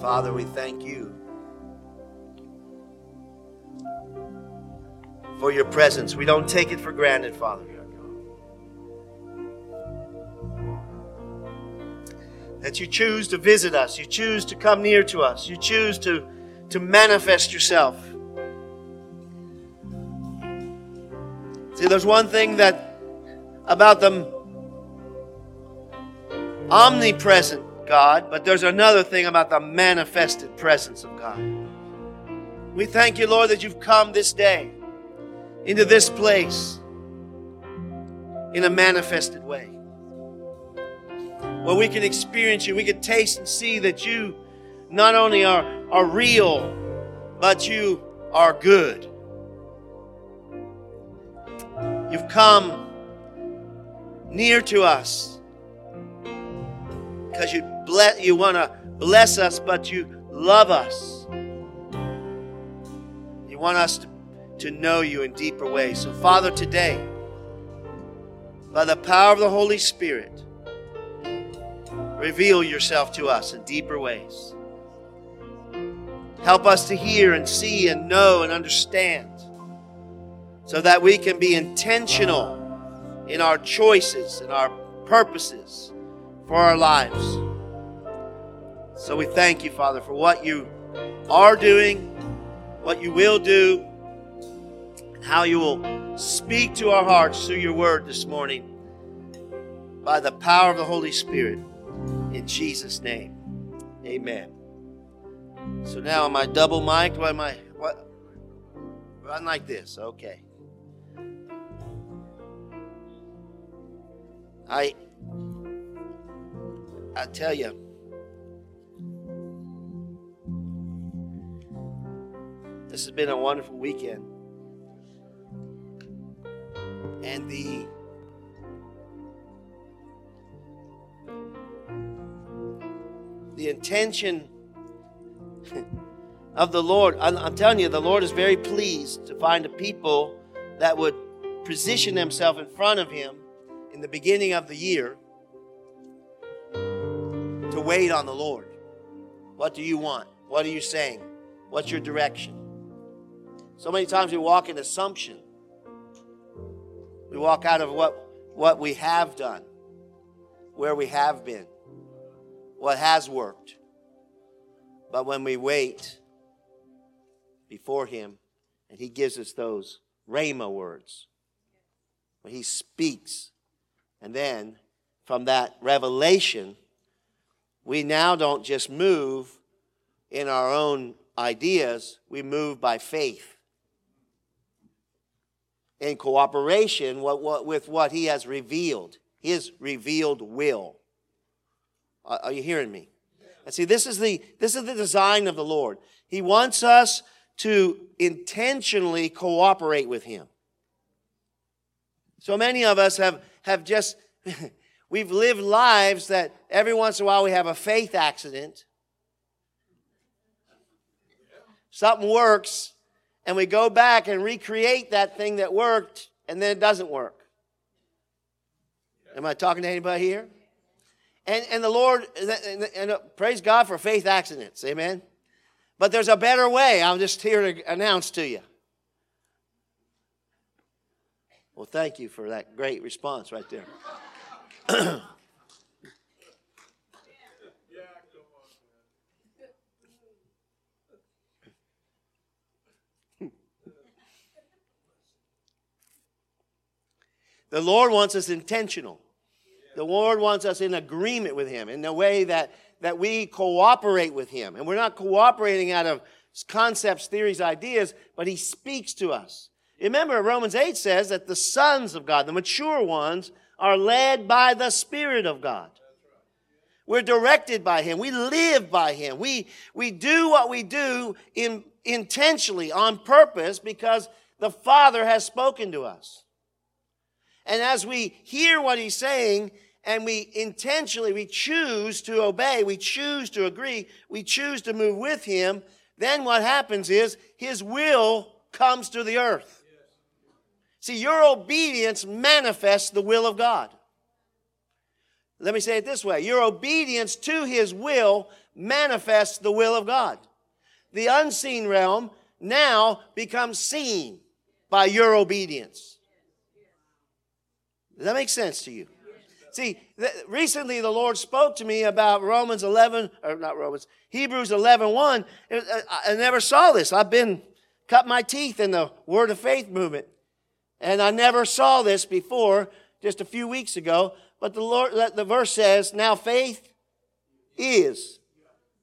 Father, we thank you for your presence. We don't take it for granted, Father. That you choose to visit us. You choose to come near to us. You choose to manifest yourself. See, there's one thing that about the omnipresent God, but there's another thing about the manifested presence of God. We thank you, Lord, that you've come this day into this place in a manifested way, where we can experience you, we can taste and see that you not only are real, but you are good. You've come near to us because you want to bless us, but you love us. You want us to know you in deeper ways. So, Father, today, by the power of the Holy Spirit, reveal yourself to us in deeper ways. Help us to hear and see and know and understand, so that we can be intentional in our choices and our purposes for our lives. So we thank you, Father, for what you are doing, what you will do, and how you will speak to our hearts through your word this morning by the power of the Holy Spirit. In Jesus' name, amen. So now, am I double mic'd? Why am I, what? Run like this, okay. I tell you, this has been a wonderful weekend, and the intention of the Lord. I'm telling you, the Lord is very pleased to find a people that would position themselves in front of him in the beginning of the year to wait on the Lord. What do you want? What are you saying? What's your direction? So many times we walk in assumption. We walk out of what we have done, where we have been, what has worked. But when we wait before him, and he gives us those rhema words, where he speaks, and then from that revelation, we now don't just move in our own ideas, we move by faith, in cooperation with what he has revealed, his revealed will. Are you hearing me? And see, this is the design of the Lord. He wants us to intentionally cooperate with him. So many of us have just, we've lived lives that every once in a while we have a faith accident. Something works, and we go back and recreate that thing that worked, and then it doesn't work. Am I talking to anybody here? And the Lord, and praise God for faith accidents, amen? But there's a better way. I'm just here to announce to you. Well, thank you for that great response right there. The Lord wants us intentional. The Lord wants us in agreement with him in the way that we cooperate with him. And we're not cooperating out of concepts, theories, ideas, but he speaks to us. Remember, Romans 8 says that the sons of God, the mature ones, are led by the Spirit of God. We're directed by him. We live by him. We do what we do intentionally, on purpose, because the Father has spoken to us. And as we hear what he's saying, and we choose to obey, we choose to agree, we choose to move with him, then what happens is his will comes to the earth. See, your obedience manifests the will of God. Let me say it this way. Your obedience to his will manifests the will of God. The unseen realm now becomes seen by your obedience. Does that make sense to you? See, recently the Lord spoke to me about Hebrews 11:1. I never saw this. I've been cut my teeth in the Word of Faith movement, and I never saw this before. Just a few weeks ago, but the verse says, "Now faith is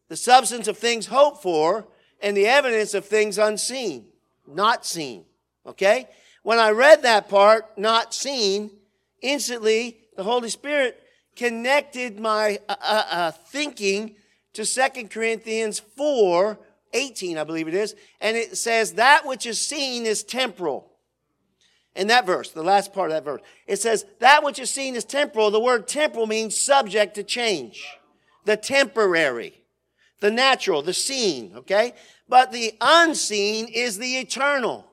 the substance of things hoped for, and the evidence of things unseen, not seen." Okay? When I read that part, not seen, instantly the Holy Spirit connected my thinking to 2 Corinthians 4:18, I believe it is, and it says, "That which is seen is temporal." In that verse, the last part of that verse, it says, that which is seen is temporal. The word temporal means subject to change. The temporary, the natural, the seen, okay? But the unseen is the eternal.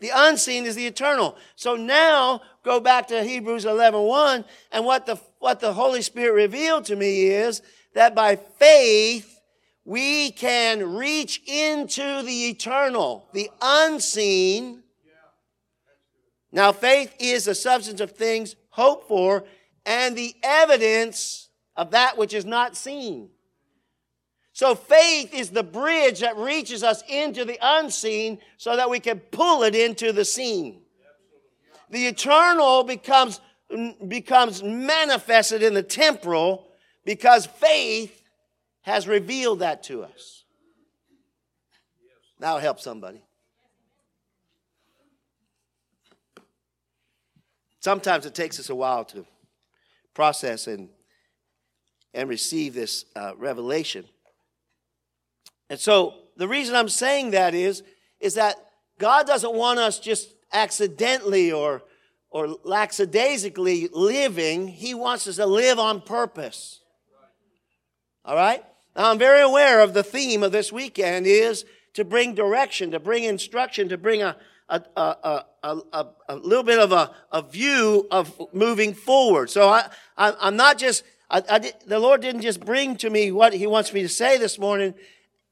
The unseen is the eternal. So now, go back to Hebrews 11:1, and what the Holy Spirit revealed to me is that by faith, we can reach into the eternal, the unseen. Now, faith is the substance of things hoped for and the evidence of that which is not seen. So faith is the bridge that reaches us into the unseen so that we can pull it into the seen. The eternal becomes manifested in the temporal because faith has revealed that to us. That'll help somebody. Sometimes it takes us a while to process and receive this revelation. And so the reason I'm saying that is that God doesn't want us just accidentally or lackadaisically living. He wants us to live on purpose. All right? Now, I'm very aware of the theme of this weekend is to bring direction, to bring instruction, to bring a little bit of a view of moving forward. So I'm not just, the Lord didn't just bring to me what He wants me to say this morning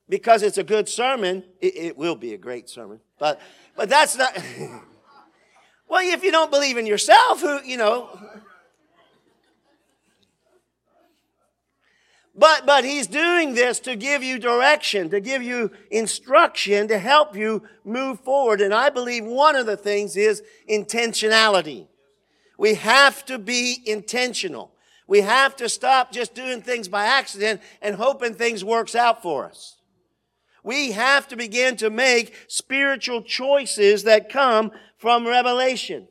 because it's a good sermon. It will be a great sermon, but that's not, well, if you don't believe in yourself, But He's doing this to give you direction, to give you instruction, to help you move forward. And I believe one of the things is intentionality. We have to be intentional. We have to stop just doing things by accident and hoping things works out for us. We have to begin to make spiritual choices that come from revelation.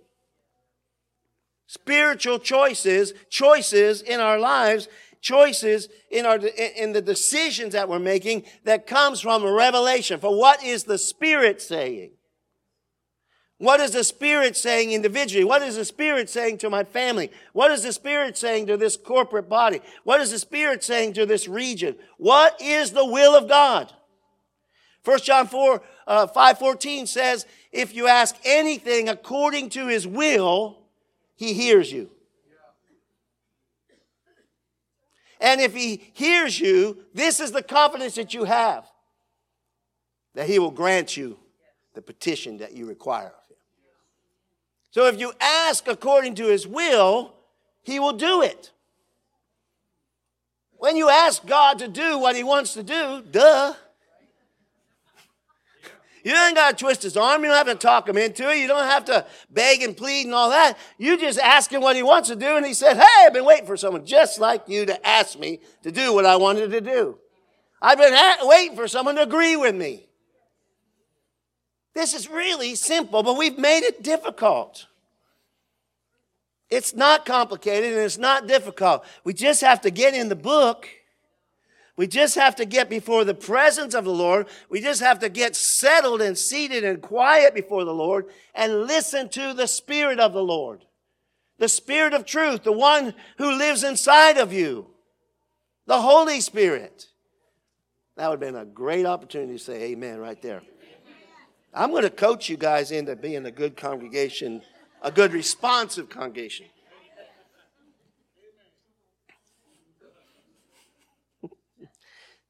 Spiritual choices in our lives, choices in the decisions that we're making that comes from a revelation. For what is the Spirit saying? What is the Spirit saying individually? What is the Spirit saying to my family? What is the Spirit saying to this corporate body? What is the Spirit saying to this region? What is the will of God? 1 John 5:14 says, if you ask anything according to His will, He hears you. And if He hears you, this is the confidence that you have, that He will grant you the petition that you require of Him. So if you ask according to His will, He will do it. When you ask God to do what He wants to do, you ain't got to twist His arm. You don't have to talk Him into it. You don't have to beg and plead and all that. You just ask Him what He wants to do. And He said, hey, I've been waiting for someone just like you to ask me to do what I wanted to do. I've been waiting for someone to agree with me. This is really simple, but we've made it difficult. It's not complicated and it's not difficult. We just have to get in the book. We just have to get before the presence of the Lord. We just have to get settled and seated and quiet before the Lord and listen to the Spirit of the Lord. The Spirit of truth, the one who lives inside of you. The Holy Spirit. That would have been a great opportunity to say amen right there. I'm going to coach you guys into being a good congregation, a good responsive congregation.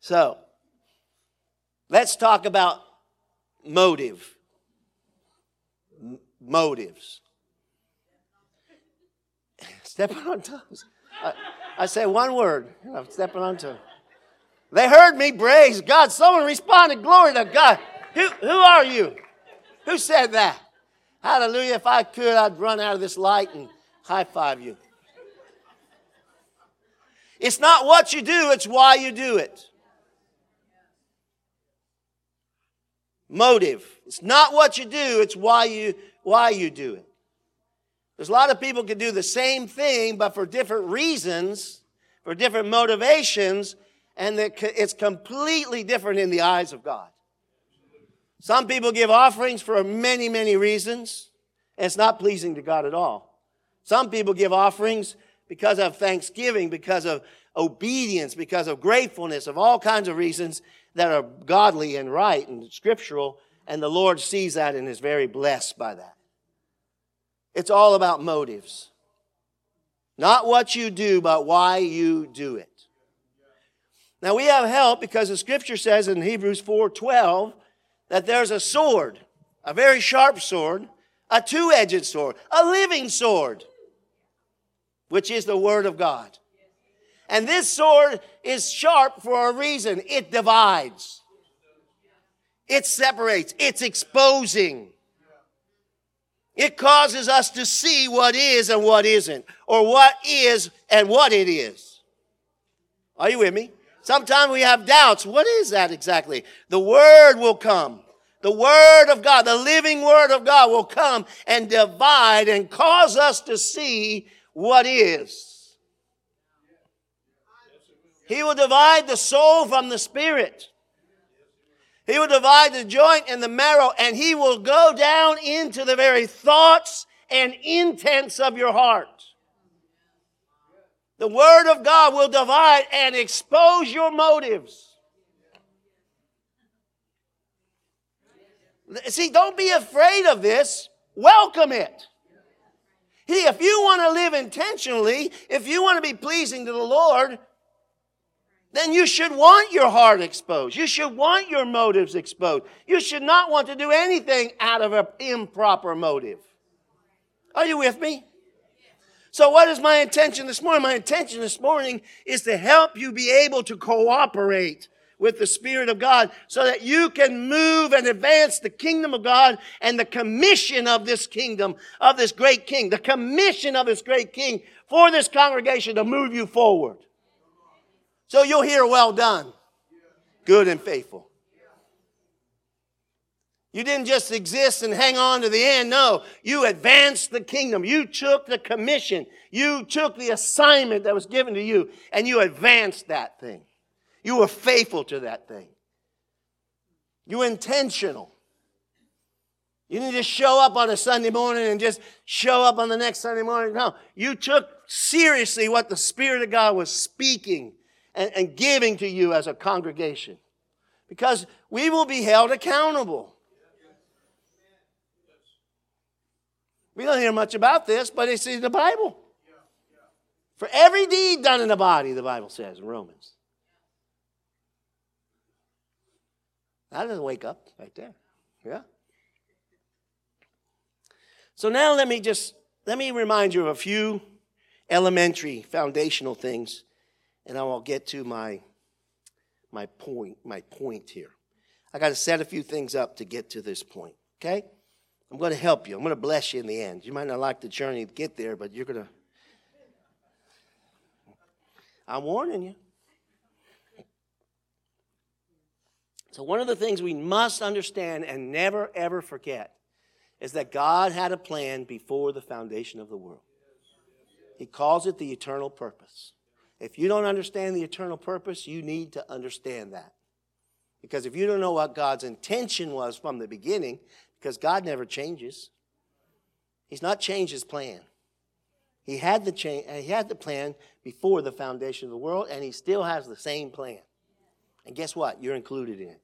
So, let's talk about motives. Stepping on toes. I say one word. I'm stepping on toes. They heard me. Praise God. Someone responded. Glory to God. Who are you? Who said that? Hallelujah. If I could, I'd run out of this light and high-five you. It's not what you do, it's why you do it. Motive. It's not what you do, it's why you do it. There's a lot of people can do the same thing, but for different reasons, for different motivations, and it's completely different in the eyes of God. Some people give offerings for many, many reasons, and it's not pleasing to God at all. Some people give offerings because of thanksgiving, because of obedience, because of gratefulness, of all kinds of reasons that are godly and right and scriptural, and the Lord sees that and is very blessed by that. It's all about motives. Not what you do, but why you do it. Now we have help because the scripture says in Hebrews 4:12 that there's a sword, a very sharp sword, a two-edged sword, a living sword, which is the word of God. And this sword is sharp for a reason. It divides. It separates. It's exposing. It causes us to see what is and what isn't, or what is and what it is. Are you with me? Sometimes we have doubts. What is that exactly? The word will come. The word of God, the living word of God will come and divide and cause us to see what is. He will divide the soul from the spirit. He will divide the joint and the marrow, and he will go down into the very thoughts and intents of your heart. The word of God will divide and expose your motives. See, don't be afraid of this. Welcome it. If you want to live intentionally, if you want to be pleasing to the Lord, then you should want your heart exposed. You should want your motives exposed. You should not want to do anything out of an improper motive. Are you with me? So what is my intention this morning? My intention this morning is to help you be able to cooperate with the Spirit of God so that you can move and advance the kingdom of God and the commission of this kingdom, of this great king, the commission of this great king for this congregation to move you forward. So you'll hear, well done, good and faithful. You didn't just exist and hang on to the end. No, you advanced the kingdom. You took the commission. You took the assignment that was given to you, and you advanced that thing. You were faithful to that thing. You were intentional. You didn't just show up on a Sunday morning and just show up on the next Sunday morning. No, you took seriously what the Spirit of God was speaking and giving to you as a congregation. Because we will be held accountable. We don't hear much about this, but it's in the Bible. For every deed done in the body, the Bible says in Romans. That doesn't wake up right there. Yeah. So now let me remind you of a few elementary foundational things. And I will get to my point here. I got to set a few things up to get to this point, okay? I'm going to help you. I'm going to bless you in the end. You might not like the journey to get there, but you're going to. I'm warning you. So one of the things we must understand and never, ever forget is that God had a plan before the foundation of the world. He calls it the eternal purpose. If you don't understand the eternal purpose, you need to understand that. Because if you don't know what God's intention was from the beginning, because God never changes. He's not changed his plan. He had the plan before the foundation of the world, and he still has the same plan. And guess what? You're included in it.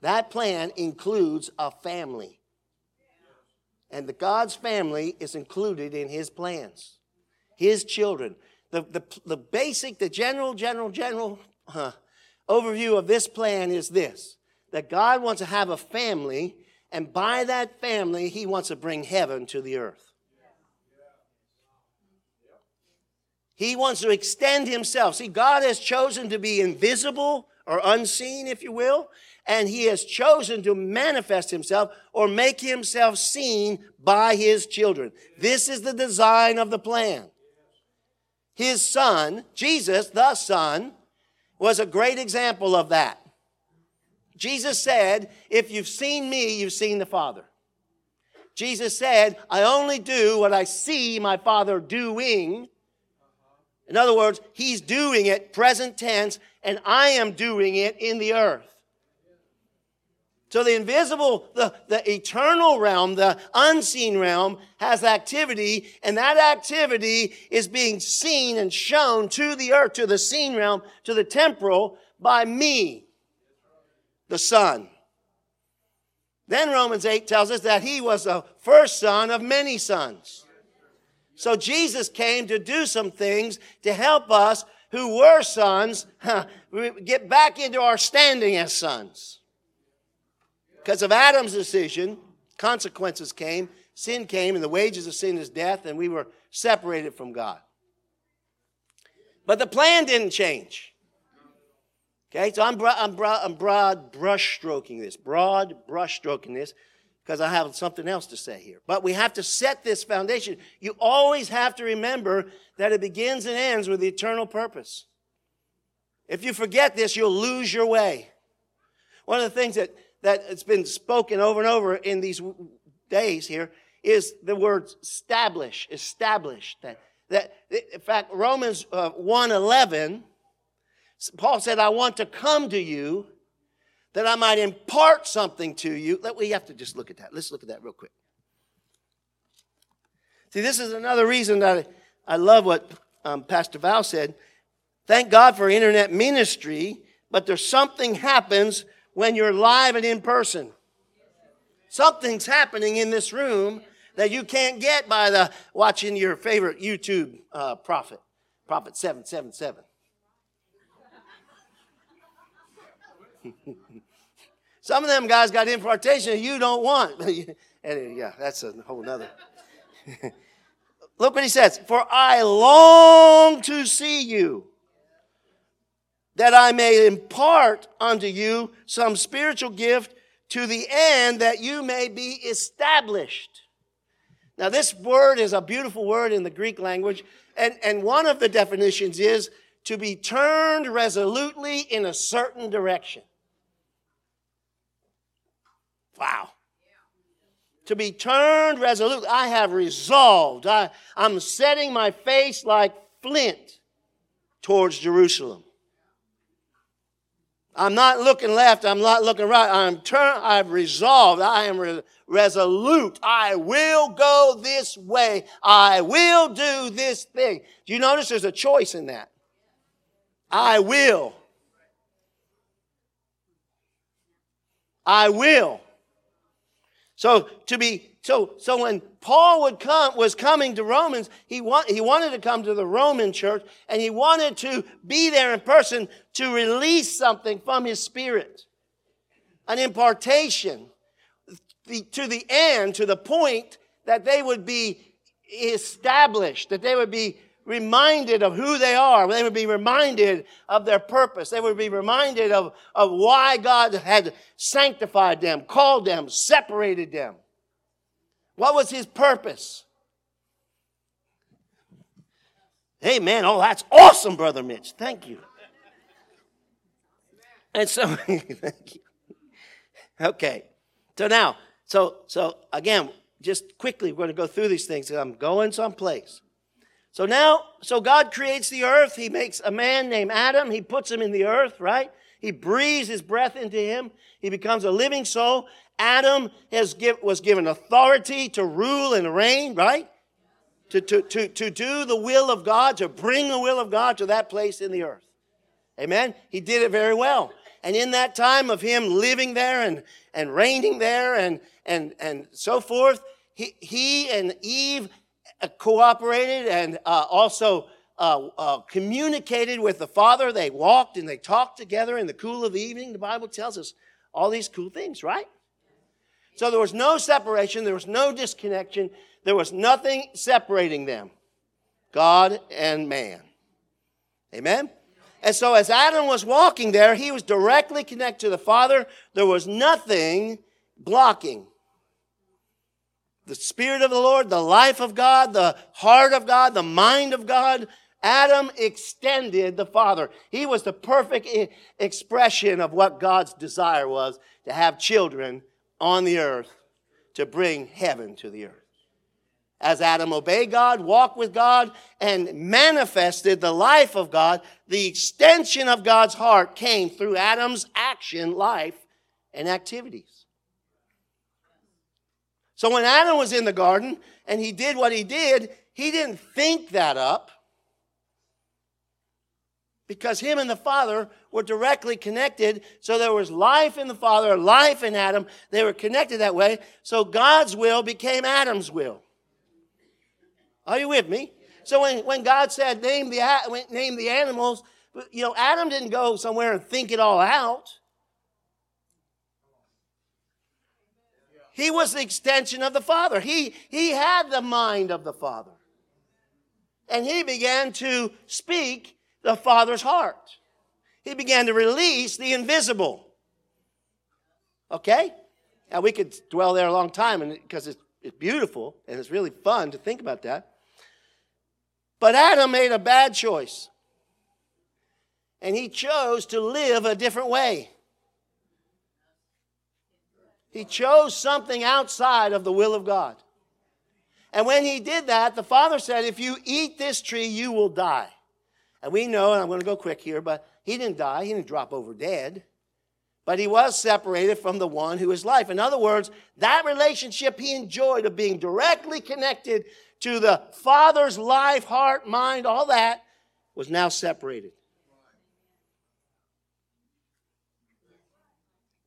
That plan includes a family. And the God's family is included in his plans. His children. The basic, the general overview of this plan is this, that God wants to have a family, and by that family, he wants to bring heaven to the earth. He wants to extend himself. See, God has chosen to be invisible or unseen, if you will, and he has chosen to manifest himself or make himself seen by his children. This is the design of the plan. His son, Jesus, the Son, was a great example of that. Jesus said, if you've seen me, you've seen the Father. Jesus said, I only do what I see my Father doing. In other words, he's doing it, present tense, and I am doing it in the earth. So the invisible, the eternal realm, the unseen realm has activity, and that activity is being seen and shown to the earth, to the seen realm, to the temporal, by me, the Son. Then Romans 8 tells us that he was the first son of many sons. So Jesus came to do some things to help us who were sons get back into our standing as sons. Because of Adam's decision, consequences came, sin came, and the wages of sin is death, and we were separated from God. But the plan didn't change. Okay, so I'm broad brushstroking this. Because I have something else to say here. But we have to set this foundation. You always have to remember that it begins and ends with the eternal purpose. If you forget this, you'll lose your way. One of the things that's been spoken over and over in these days here is the word established. That in fact, Romans 1:11, Paul said, I want to come to you that I might impart something to you. We have to just look at that. Let's look at that real quick. See, this is another reason that I love what Pastor Val said. Thank God for internet ministry, but there's something happens when you're live and in person. Something's happening in this room that you can't get by watching your favorite YouTube prophet 777. Some of them guys got impartation you don't want. And yeah, that's a whole nother. Look what he says. For I long to see you, that I may impart unto you some spiritual gift to the end that you may be established. Now, this word is a beautiful word in the Greek language. And one of the definitions is to be turned resolutely in a certain direction. Wow. To be turned resolutely. I have resolved. I'm setting my face like flint towards Jerusalem. I'm not looking left. I'm not looking right. I've resolved. I am resolute. I will go this way. I will do this thing. Do you notice there's a choice in that? I will. I will. So to be so when Paul was coming to Romans, he wanted to come to the Roman church, and he wanted to be there in person to release something from his spirit, an impartation to the end, to the point that they would be established, that they would be reminded of who they are. They would be reminded of their purpose. They would be reminded of why God had sanctified them, called them, separated them. What was his purpose? Hey, man, oh, that's awesome, Brother Mitch. Thank you. And so, thank you. Okay. So now, so again, just quickly, we're going to go through these things. I'm going someplace. So God creates the earth. He makes a man named Adam. He puts him in the earth, right? He breathes his breath into him. He becomes a living soul. Adam was given authority to rule and reign, right? To do the will of God, to bring the will of God to that place in the earth. Amen? He did it very well. And in that time of him living there and reigning there and so forth, he and Eve cooperated and also communicated with the Father. They walked and they talked together in the cool of the evening. The Bible tells us all these cool things, right? So there was no separation. There was no disconnection. There was nothing separating them, God and man. Amen? And so as Adam was walking there, he was directly connected to the Father. There was nothing blocking. The Spirit of the Lord, the life of God, the heart of God, the mind of God. Adam extended the Father. He was the perfect expression of what God's desire was, to have children on the earth, to bring heaven to the earth. As Adam obeyed God, walked with God, and manifested the life of God, the extension of God's heart came through Adam's action, life, and activities. So when Adam was in the garden and he did what he did, he didn't think that up, because him and the Father were directly connected. So there was life in the Father, life in Adam. They were connected that way. So God's will became Adam's will. Are you with me? So when God said, name the animals, you know, Adam didn't go somewhere and think it all out. He was the extension of the Father. He had the mind of the Father. And he began to speak the Father's heart. He began to release the invisible. Okay? Now, we could dwell there a long time because it's beautiful and it's really fun to think about that. But Adam made a bad choice. And he chose to live a different way. He chose something outside of the will of God. And when he did that, the Father said, if you eat this tree, you will die. And we know, and I'm going to go quick here, but he didn't die. He didn't drop over dead. But he was separated from the one who is life. In other words, that relationship he enjoyed of being directly connected to the Father's life, heart, mind, all that, was now separated.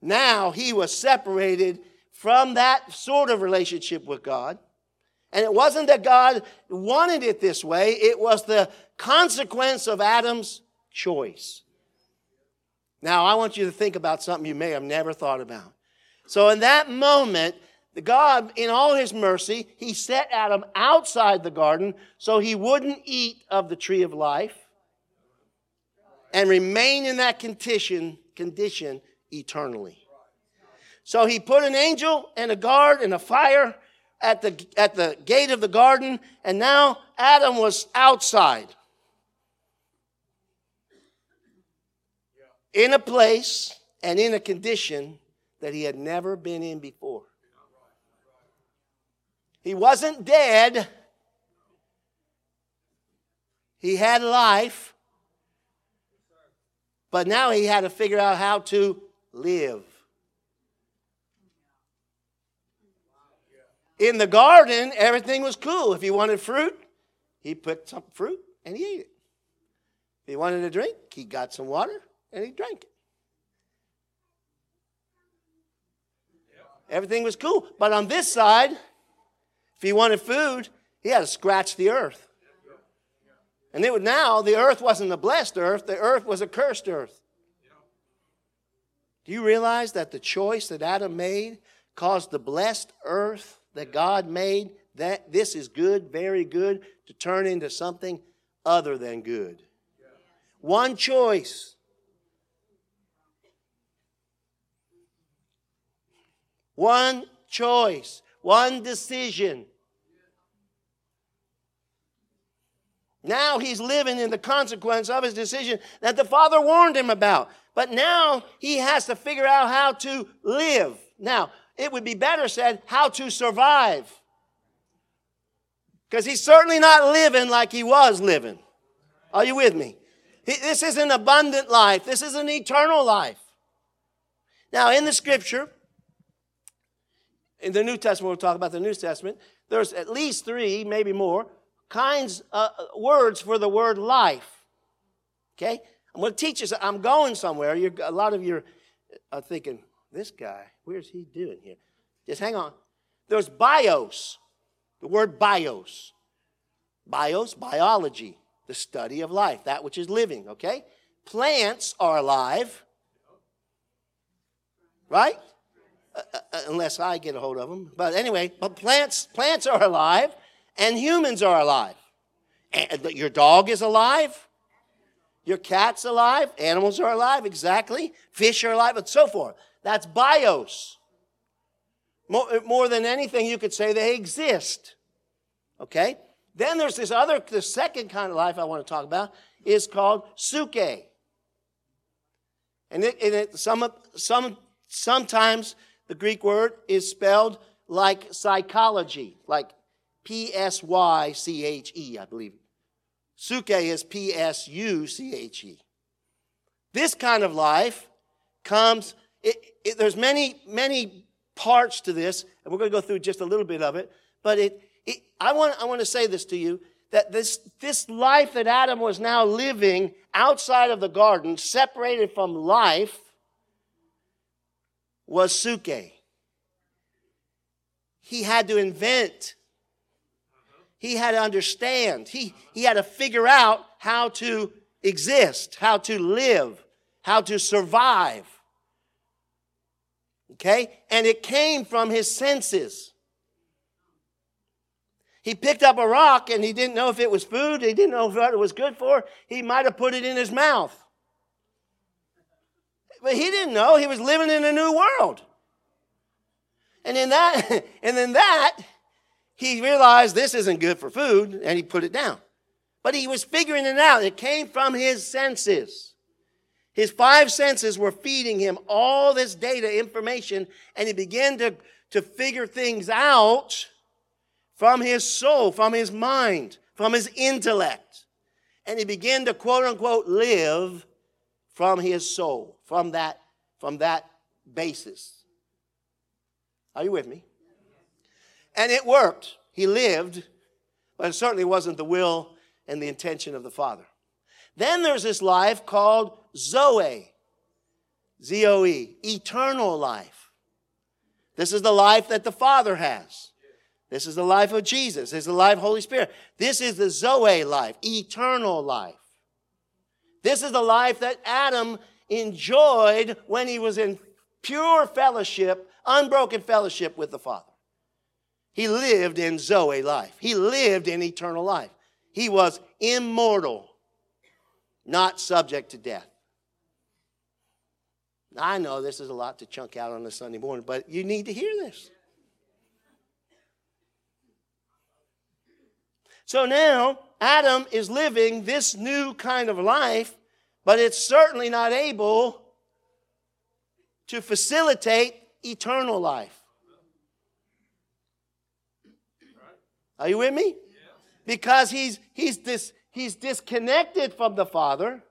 Now he was separated from that sort of relationship with God. And it wasn't that God wanted it this way. It was the consequence of Adam's choice. Now, I want you to think about something you may have never thought about. So in that moment, God, in all his mercy, he set Adam outside the garden so he wouldn't eat of the tree of life and remain in that condition eternally. So he put an angel and a guard and a fire at the gate of the garden, and now Adam was outside in a place and in a condition that he had never been in before. He wasn't dead. He had life, but now he had to figure out how to live. In the garden, everything was cool. If he wanted fruit, he put some fruit and he ate it. If he wanted a drink, he got some water and he drank it. Everything was cool. But on this side, if he wanted food, he had to scratch the earth. And now the earth wasn't a blessed earth. The earth was a cursed earth. Do you realize that the choice that Adam made caused the blessed earth that God made, that this is good, very good, to turn into something other than good? One choice. One choice. One decision. Now he's living in the consequence of his decision that the Father warned him about. But now he has to figure out how to live. Now, it would be better said, how to survive. Because he's certainly not living like he was living. Are you with me? This is an abundant life. This is an eternal life. Now, in the Scripture, in the New Testament, we'll talk about the New Testament, there's at least three, maybe more, kinds of words for the word life. Okay? I'm going to teach you. I'm going somewhere. A lot of you are thinking, this guy, where's he doing here? Just hang on. There's bios. The word bios. Bios, biology. The study of life, that which is living, okay? Plants are alive, right? Unless I get a hold of them. But anyway, but plants are alive, and humans are alive. And your dog is alive. Your cat's alive. Animals are alive, exactly. Fish are alive, and so forth. That's bios. More than anything, you could say they exist, okay? Then there's this other, the second kind of life I want to talk about is called suke. And sometimes the Greek word is spelled like psychology, like P-S-Y-C-H-E, I believe. Suke is P-S-U-C-H-E. This kind of life comes, there's many parts to this, and we're going to go through just a little bit of it, but I want to say this to you, that this life that Adam was now living outside of the garden, separated from life, was suke. He had to invent. He had to understand. He had to figure out how to exist, how to live, how to survive. Okay? And it came from his senses. He picked up a rock and he didn't know if it was food. He didn't know what it was good for. He might have put it in his mouth. But he didn't know. He was living in a new world. And in that, he realized this isn't good for food, and he put it down. But he was figuring it out. It came from his senses. His five senses were feeding him all this data, information, and he began to figure things out. From his soul, from his mind, from his intellect. And he began to, quote unquote, live from his soul, from that basis. Are you with me? And it worked. He lived, but it certainly wasn't the will and the intention of the Father. Then there's this life called Zoe, Z-O-E, eternal life. This is the life that the Father has. This is the life of Jesus. This is the life of the Holy Spirit. This is the Zoe life, eternal life. This is the life that Adam enjoyed when he was in pure fellowship, unbroken fellowship with the Father. He lived in Zoe life. He lived in eternal life. He was immortal, not subject to death. I know this is a lot to chunk out on a Sunday morning, but you need to hear this. So now, Adam is living this new kind of life, but it's certainly not able to facilitate eternal life. Are you with me? Because he's disconnected from the Father,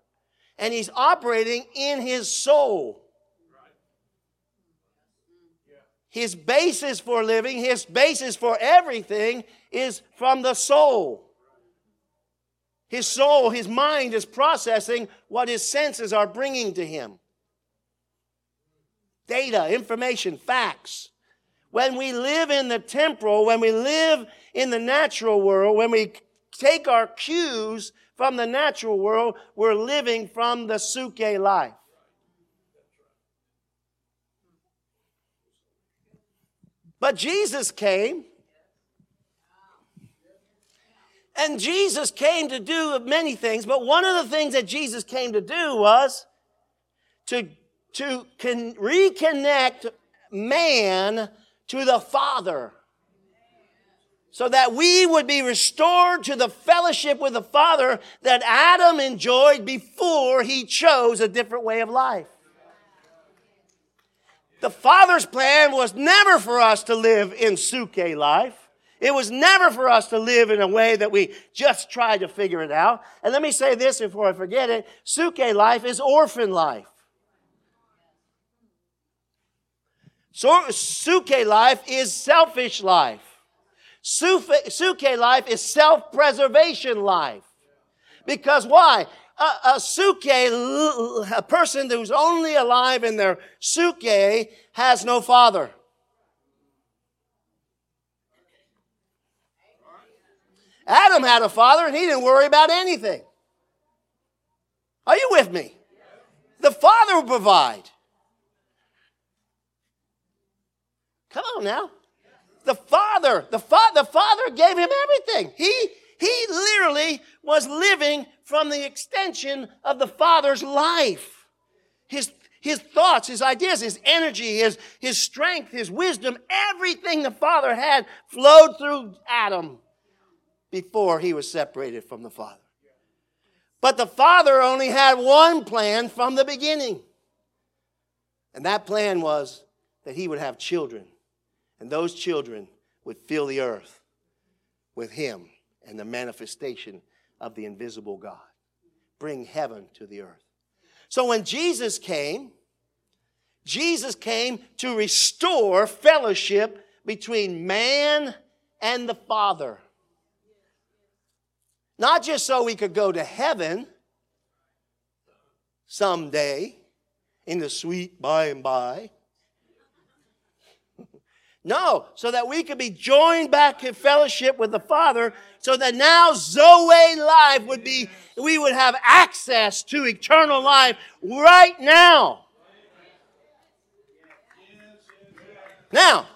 and he's operating in his soul. His basis for living, his basis for everything is from the soul. His soul, his mind is processing what his senses are bringing to him. Data, information, facts. When we live in the temporal, when we live in the natural world, when we take our cues from the natural world, we're living from the suke life. But Jesus came, and Jesus came to do many things, but one of the things that Jesus came to do was to reconnect man to the Father so that we would be restored to the fellowship with the Father that Adam enjoyed before he chose a different way of life. The Father's plan was never for us to live in suke life. It was never for us to live in a way that we just try to figure it out. And let me say this before I forget it. Suke life is orphan life. So, suke life is selfish life. Suke life is self-preservation life. Because why? A suke, a person who's only alive in their suke, has no father. Adam had a father and he didn't worry about anything. of me. The Father will provide. Come on now. The Father gave him everything. He literally was living from the extension of the Father's life. His thoughts, his ideas, his energy, his strength, his wisdom, everything the Father had flowed through Adam before he was separated from the Father. But the Father only had one plan from the beginning. And that plan was that he would have children. And those children would fill the earth with him and the manifestation of the invisible God. Bring heaven to the earth. So when Jesus came to restore fellowship between man and the Father. Not just so we could go to heaven someday in the sweet by and by. No, so that we could be joined back in fellowship with the Father, so that now Zoe life would be, we would have access to eternal life right now. Now,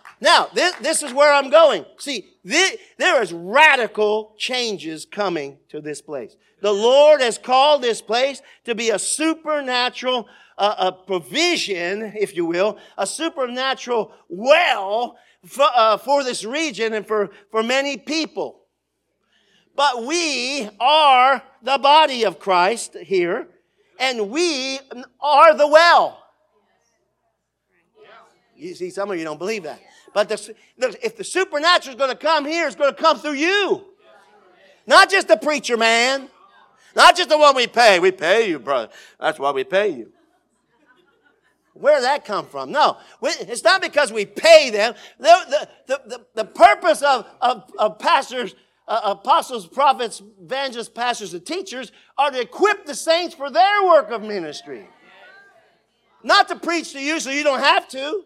this is where I'm going. See, there is radical changes coming to this place. The Lord has called this place to be a supernatural a provision, if you will, a supernatural well for this region and for many people. But we are the body of Christ here, and we are the well. You see, some of you don't believe that. But if the supernatural is going to come here, it's going to come through you. Not just the preacher man. Not just the one we pay. We pay you, brother. That's why we pay you. Where did that come from? No, it's not because we pay them. The purpose of pastors, apostles, prophets, evangelists, pastors, and teachers are to equip the saints for their work of ministry. Not to preach to you so you don't have to.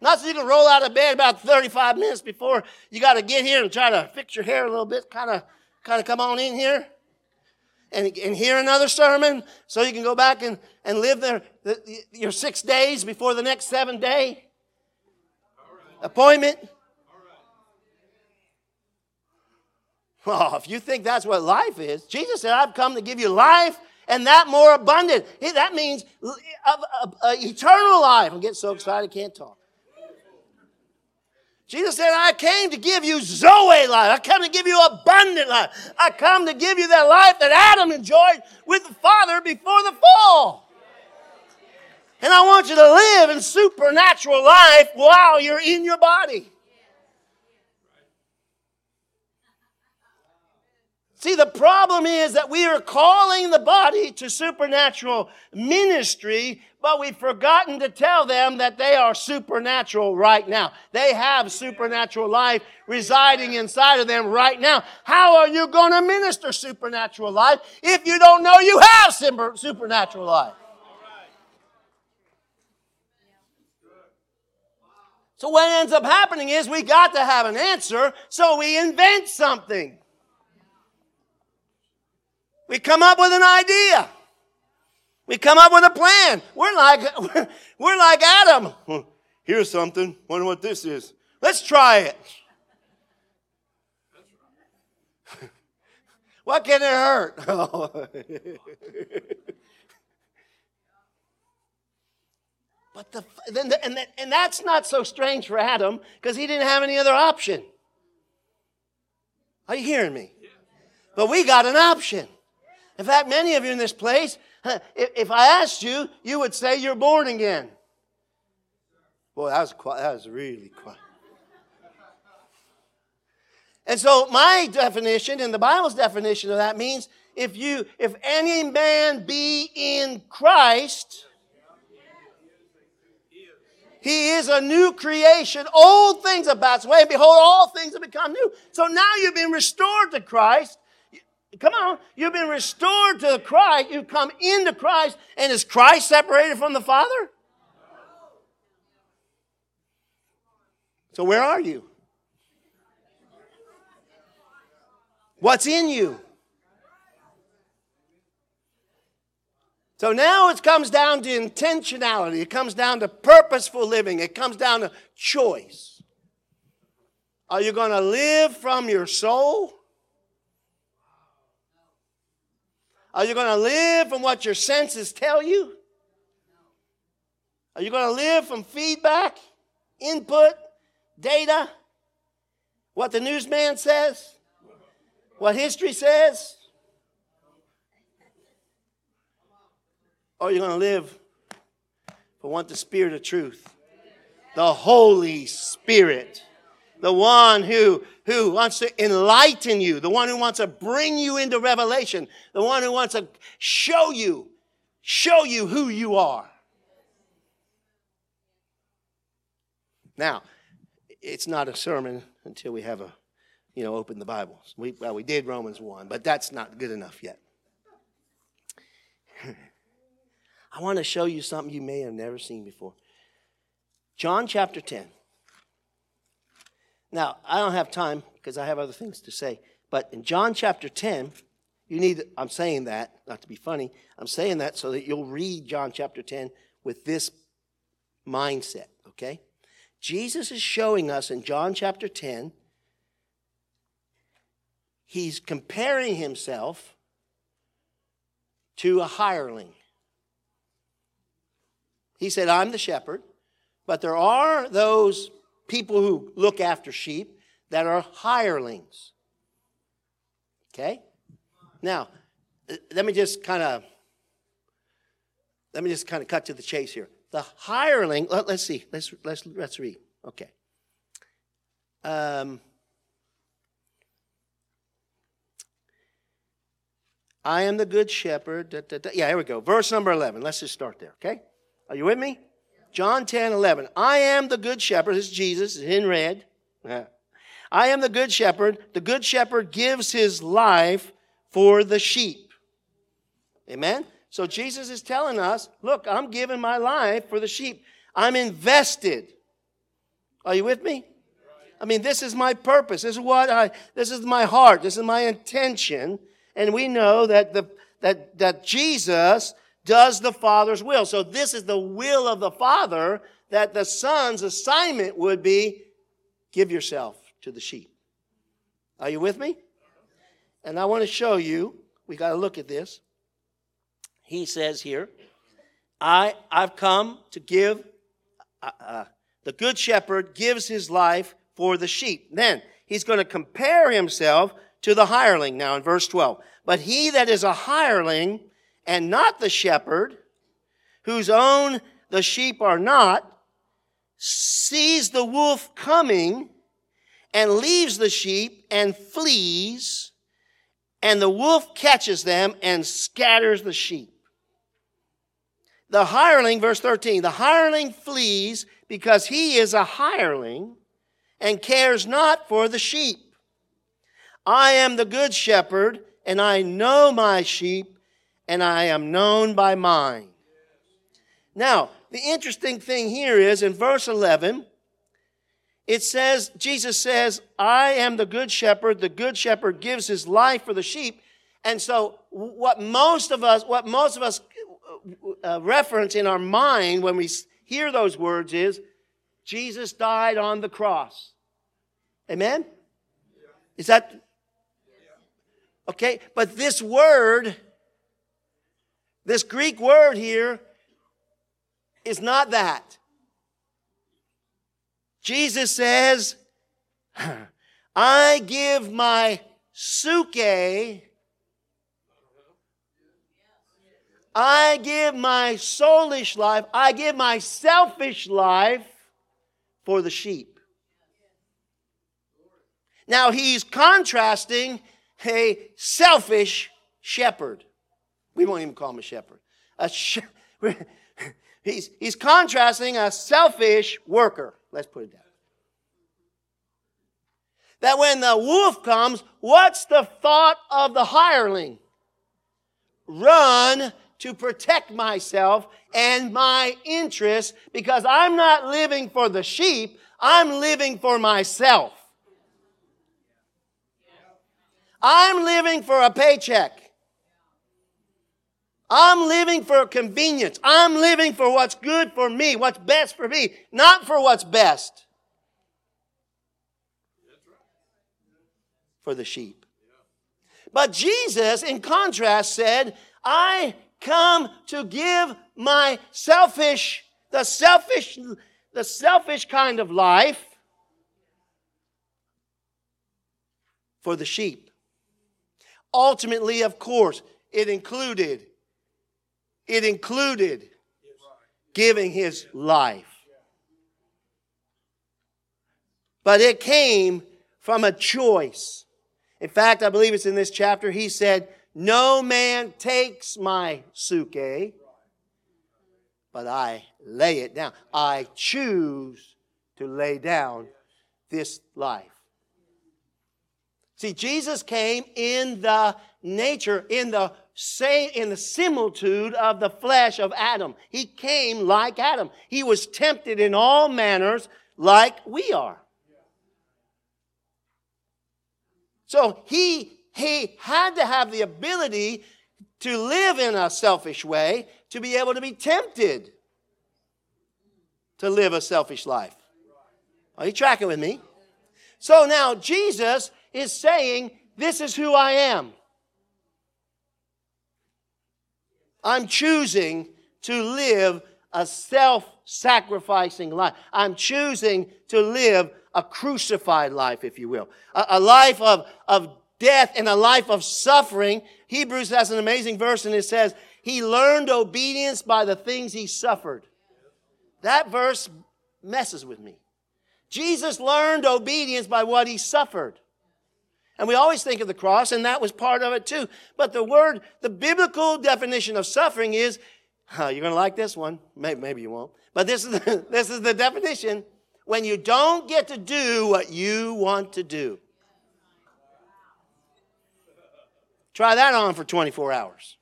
Not so you can roll out of bed about 35 minutes before you got to get here and try to fix your hair a little bit, kind of come on in here. And hear another sermon so you can go back and live your 6 days before the next 7 day appointment. Oh, if you think that's what life is, Jesus said, I've come to give you life and that more abundant. That means eternal life. I'm getting so excited I can't talk. Jesus said, I came to give you Zoe life. I come to give you abundant life. I come to give you that life that Adam enjoyed with the Father before the fall. And I want you to live in supernatural life while you're in your body. See, the problem is that we are calling the body to supernatural ministry, but we've forgotten to tell them that they are supernatural right now. They have supernatural life residing inside of them right now. How are you going to minister supernatural life if you don't know you have supernatural life? So what ends up happening is we got to have an answer, so we invent something. We come up with an idea. We come up with a plan. We're like Adam. Well, here's something. Wonder what this is. Let's try it. What can it hurt? But and that's not so strange for Adam because he didn't have any other option. Are you hearing me? But we got an option. In fact, many of you in this place, if I asked you, you would say you're born again. Boy, that was really quiet. And so my definition and the Bible's definition of that means if any man be in Christ, he is a new creation. Old things have passed away, and behold, all things have become new. So now you've been restored to Christ. Come on, you've been restored to Christ. You've come into Christ, and is Christ separated from the Father? So where are you? What's in you? So now it comes down to intentionality. It comes down to purposeful living. It comes down to choice. Are you going to live from your soul? Are you going to live from what your senses tell you? Are you going to live from feedback, input, data, what the newsman says, what history says? Or are you going to live for what the Spirit of truth, the Holy Spirit, the one who wants to enlighten you, the one who wants to bring you into revelation, the one who wants to show you who you are? Now, it's not a sermon until we have open the Bibles. We did Romans 1, but that's not good enough yet. I want to show you something you may have never seen before. John chapter 10. Now, I don't have time because I have other things to say. But in John chapter 10, I'm saying that, not to be funny, I'm saying that so that you'll read John chapter 10 with this mindset, okay? Jesus is showing us in John chapter 10, he's comparing himself to a hireling. He said, I'm the shepherd, but there are those people who look after sheep that are hirelings. Okay? Now, let me just kind of cut to the chase here. The hireling, let's see. Let's read. Okay. I am the good shepherd. Yeah, here we go. Verse number 11. Let's just start there, okay? Are you with me? John 10:11. I am the good shepherd. This is Jesus. It's in red. I am the good shepherd. The good shepherd gives his life for the sheep. Amen? So Jesus is telling us, look, I'm giving my life for the sheep. I'm invested. Are you with me? I mean, this is my purpose. This is my heart. This is my intention. And we know that that Jesus does the Father's will. So this is the will of the Father, that the Son's assignment would be, give yourself to the sheep. Are you with me? And I want to show you, we got to look at this. He says here, I've come to give, the good shepherd gives his life for the sheep. Then he's going to compare himself to the hireling now in verse 12. But he that is a hireling and not the shepherd, whose own the sheep are not, sees the wolf coming and leaves the sheep and flees, and the wolf catches them and scatters the sheep. The hireling, verse 13, the hireling flees because he is a hireling and cares not for the sheep. I am the good shepherd, and I know my sheep, and I am known by mine. Now, the interesting thing here is in verse 11, it says, Jesus says, I am the good shepherd. The good shepherd gives his life for the sheep. And so what most of us reference in our mind when we hear those words is Jesus died on the cross. Amen? Yeah. Is that? Yeah. Okay, but this word, this Greek word here, is not that. Jesus says, I give my psuche, I give my soulish life, I give my selfish life for the sheep. Now he's contrasting a selfish shepherd. We won't even call him a shepherd. He's contrasting a selfish worker. Let's put it down. That when the wolf comes, what's the thought of the hireling? Run to protect myself and my interests, because I'm not living for the sheep, I'm living for myself. I'm living for a paycheck. I'm living for convenience. I'm living for what's good for me, what's best for me, not for what's best for the sheep. But Jesus, in contrast, said, I come to give my selfish kind of life for the sheep. Ultimately, of course, it included giving his life. But it came from a choice. In fact, I believe it's in this chapter, he said, no man takes my suke, but I lay it down. I choose to lay down this life. See, Jesus came in the nature, in the similitude of the flesh of Adam. He came like Adam. He was tempted in all manners like we are. So he had to have the ability to live in a selfish way to be able to be tempted to live a selfish life. Are you tracking with me? So now Jesus is saying, this is who I am. I'm choosing to live a self-sacrificing life. I'm choosing to live a crucified life, if you will. A life of death and a life of suffering. Hebrews has an amazing verse, and it says, he learned obedience by the things he suffered. That verse messes with me. Jesus learned obedience by what he suffered. And we always think of the cross, and that was part of it too. But the biblical definition of suffering is, you're going to like this one. Maybe you won't. But this is the definition. When you don't get to do what you want to do. Try that on for 24 hours.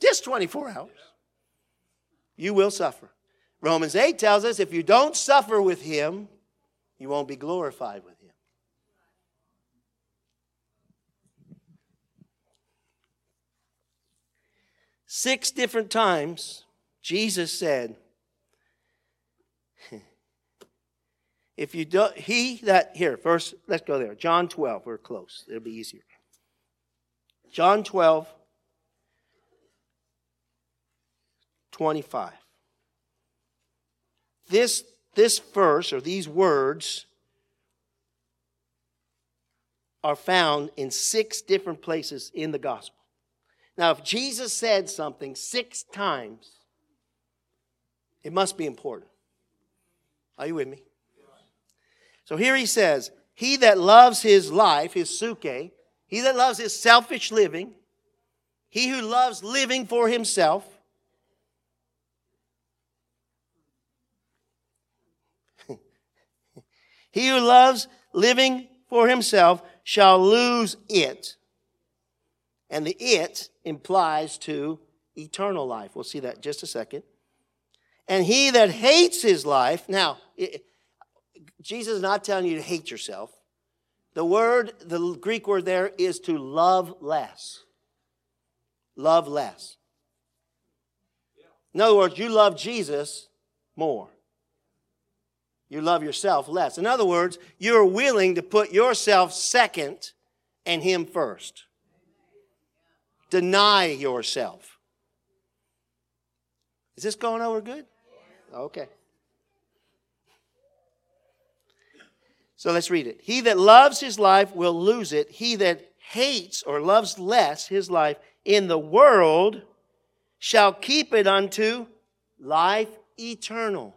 Just 24 hours. You will suffer. Romans 8 tells us if you don't suffer with him, you won't be glorified with him. Six different times, Jesus said, if you don't, let's go there. John 12, we're close. It'll be easier. John 12, 25. This verse, or these words, are found in six different places in the gospel. Now, if Jesus said something six times, it must be important. Are you with me? So here he says, he that loves his life, his suke, he that loves his selfish living, he who loves living for himself, he who loves living for himself shall lose it. And the it implies to eternal life. We'll see that in just a second. And he that hates his life. Now, Jesus is not telling you to hate yourself. The Greek word there is to love less. Love less. In other words, you love Jesus more. You love yourself less. In other words, you're willing to put yourself second and him first. Deny yourself. Is this going over good? Okay. So let's read it. He that loves his life will lose it. He that hates or loves less his life in the world shall keep it unto life eternal.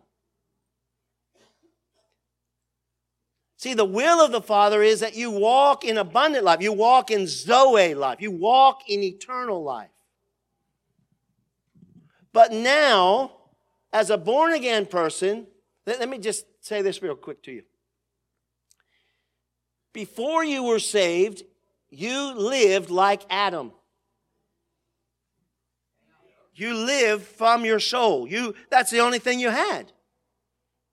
See, the will of the Father is that you walk in abundant life. You walk in Zoe life. You walk in eternal life. But now, as a born-again person, let me just say this real quick to you. Before you were saved, you lived like Adam. You lived from your soul. That's the only thing you had,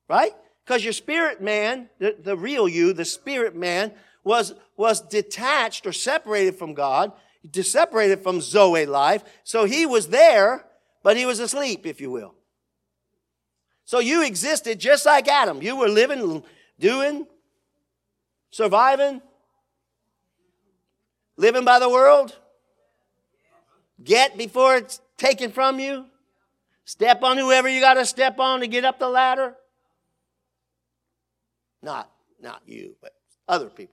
right? Because your spirit man, the real you, the spirit man, was detached or separated from God. separated from Zoe life. So he was there, but he was asleep, if you will. So you existed just like Adam. You were living, doing, surviving, living by the world. Get before it's taken from you. Step on whoever you got to step on to get up the ladder. Not you, but other people.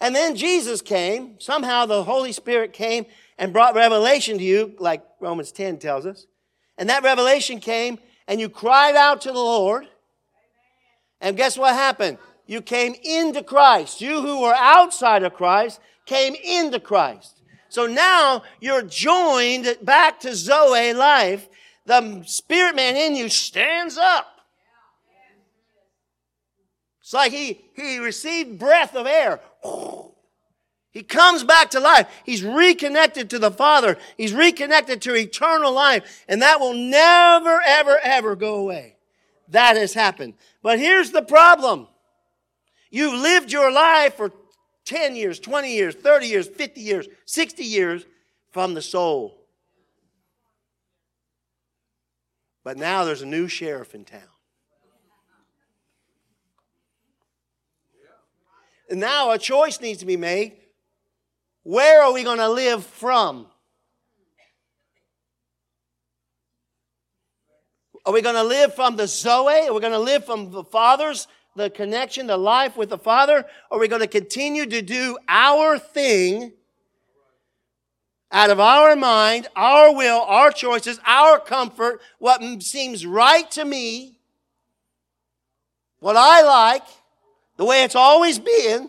And then Jesus came. Somehow the Holy Spirit came and brought revelation to you, like Romans 10 tells us. And that revelation came, and you cried out to the Lord. And guess what happened? You came into Christ. You who were outside of Christ came into Christ. So now you're joined back to Zoe life. The spirit man in you stands up. It's like he received breath of air. He comes back to life. He's reconnected to the Father. He's reconnected to eternal life. And that will never, ever, ever go away. That has happened. But here's the problem. You've lived your life for 10 years, 20 years, 30 years, 50 years, 60 years from the soul. But now there's a new sheriff in town. And now a choice needs to be made. Where are we going to live from? Are we going to live from the Zoe? Are we going to live from the Father's, the connection, the life with the Father? Are we going to continue to do our thing out of our mind, our will, our choices, our comfort, what seems right to me, what I like, the way it's always been?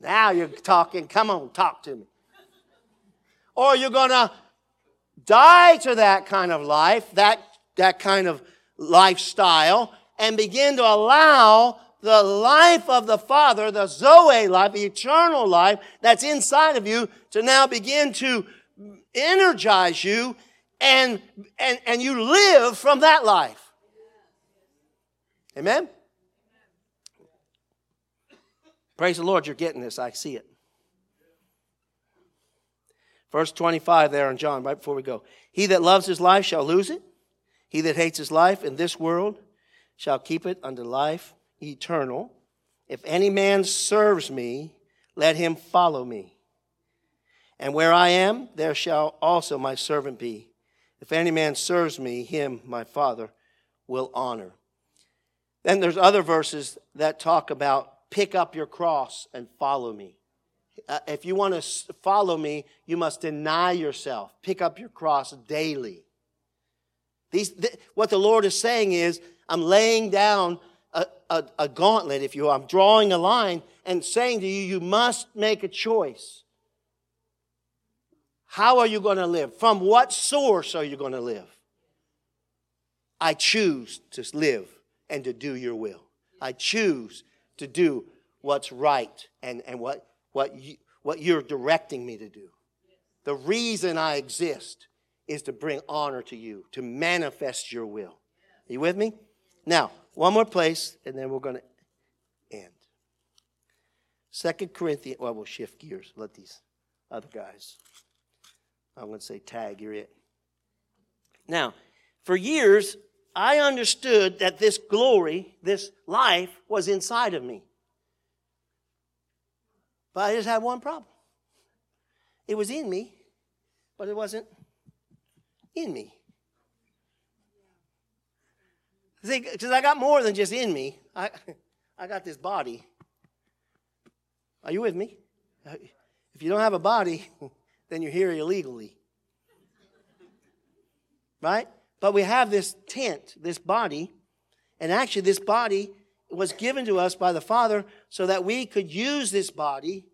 Now you're talking. Come on, talk to me. Or you're going to die to that kind of life, that kind of lifestyle, and begin to allow the life of the Father, the Zoe life, the eternal life that's inside of you, to now begin to energize you, and you live from that life. Amen? Praise the Lord, you're getting this. I see it. Verse 25 there in John, right before we go. He that loves his life shall lose it. He that hates his life in this world shall keep it unto life eternal. If any man serves me, let him follow me. And where I am, there shall also my servant be. If any man serves me, him my Father will honor. Then there's other verses that talk about pick up your cross and follow me. If you want to follow me, you must deny yourself. Pick up your cross daily. What the Lord is saying is, I'm laying down a gauntlet, if you will. I'm drawing a line and saying to you, you must make a choice. How are you going to live? From what source are you going to live? I choose to live and to do your will. I choose to do what's right and what you're directing me to do. The reason I exist is to bring honor to you, to manifest your will. Are you with me? Now, one more place, and then we're going to end. 2 Corinthians, well, we'll shift gears. Let these other guys, I'm going to say tag, you're it. Now, for years, I understood that this glory, this life, was inside of me. But I just had one problem. It was in me, but it wasn't in me. See, because I got more than just in me. I got this body. Are you with me? If you don't have a body, then you're here illegally. Right? But we have this tent, this body, and actually this body was given to us by the Father so that we could use this body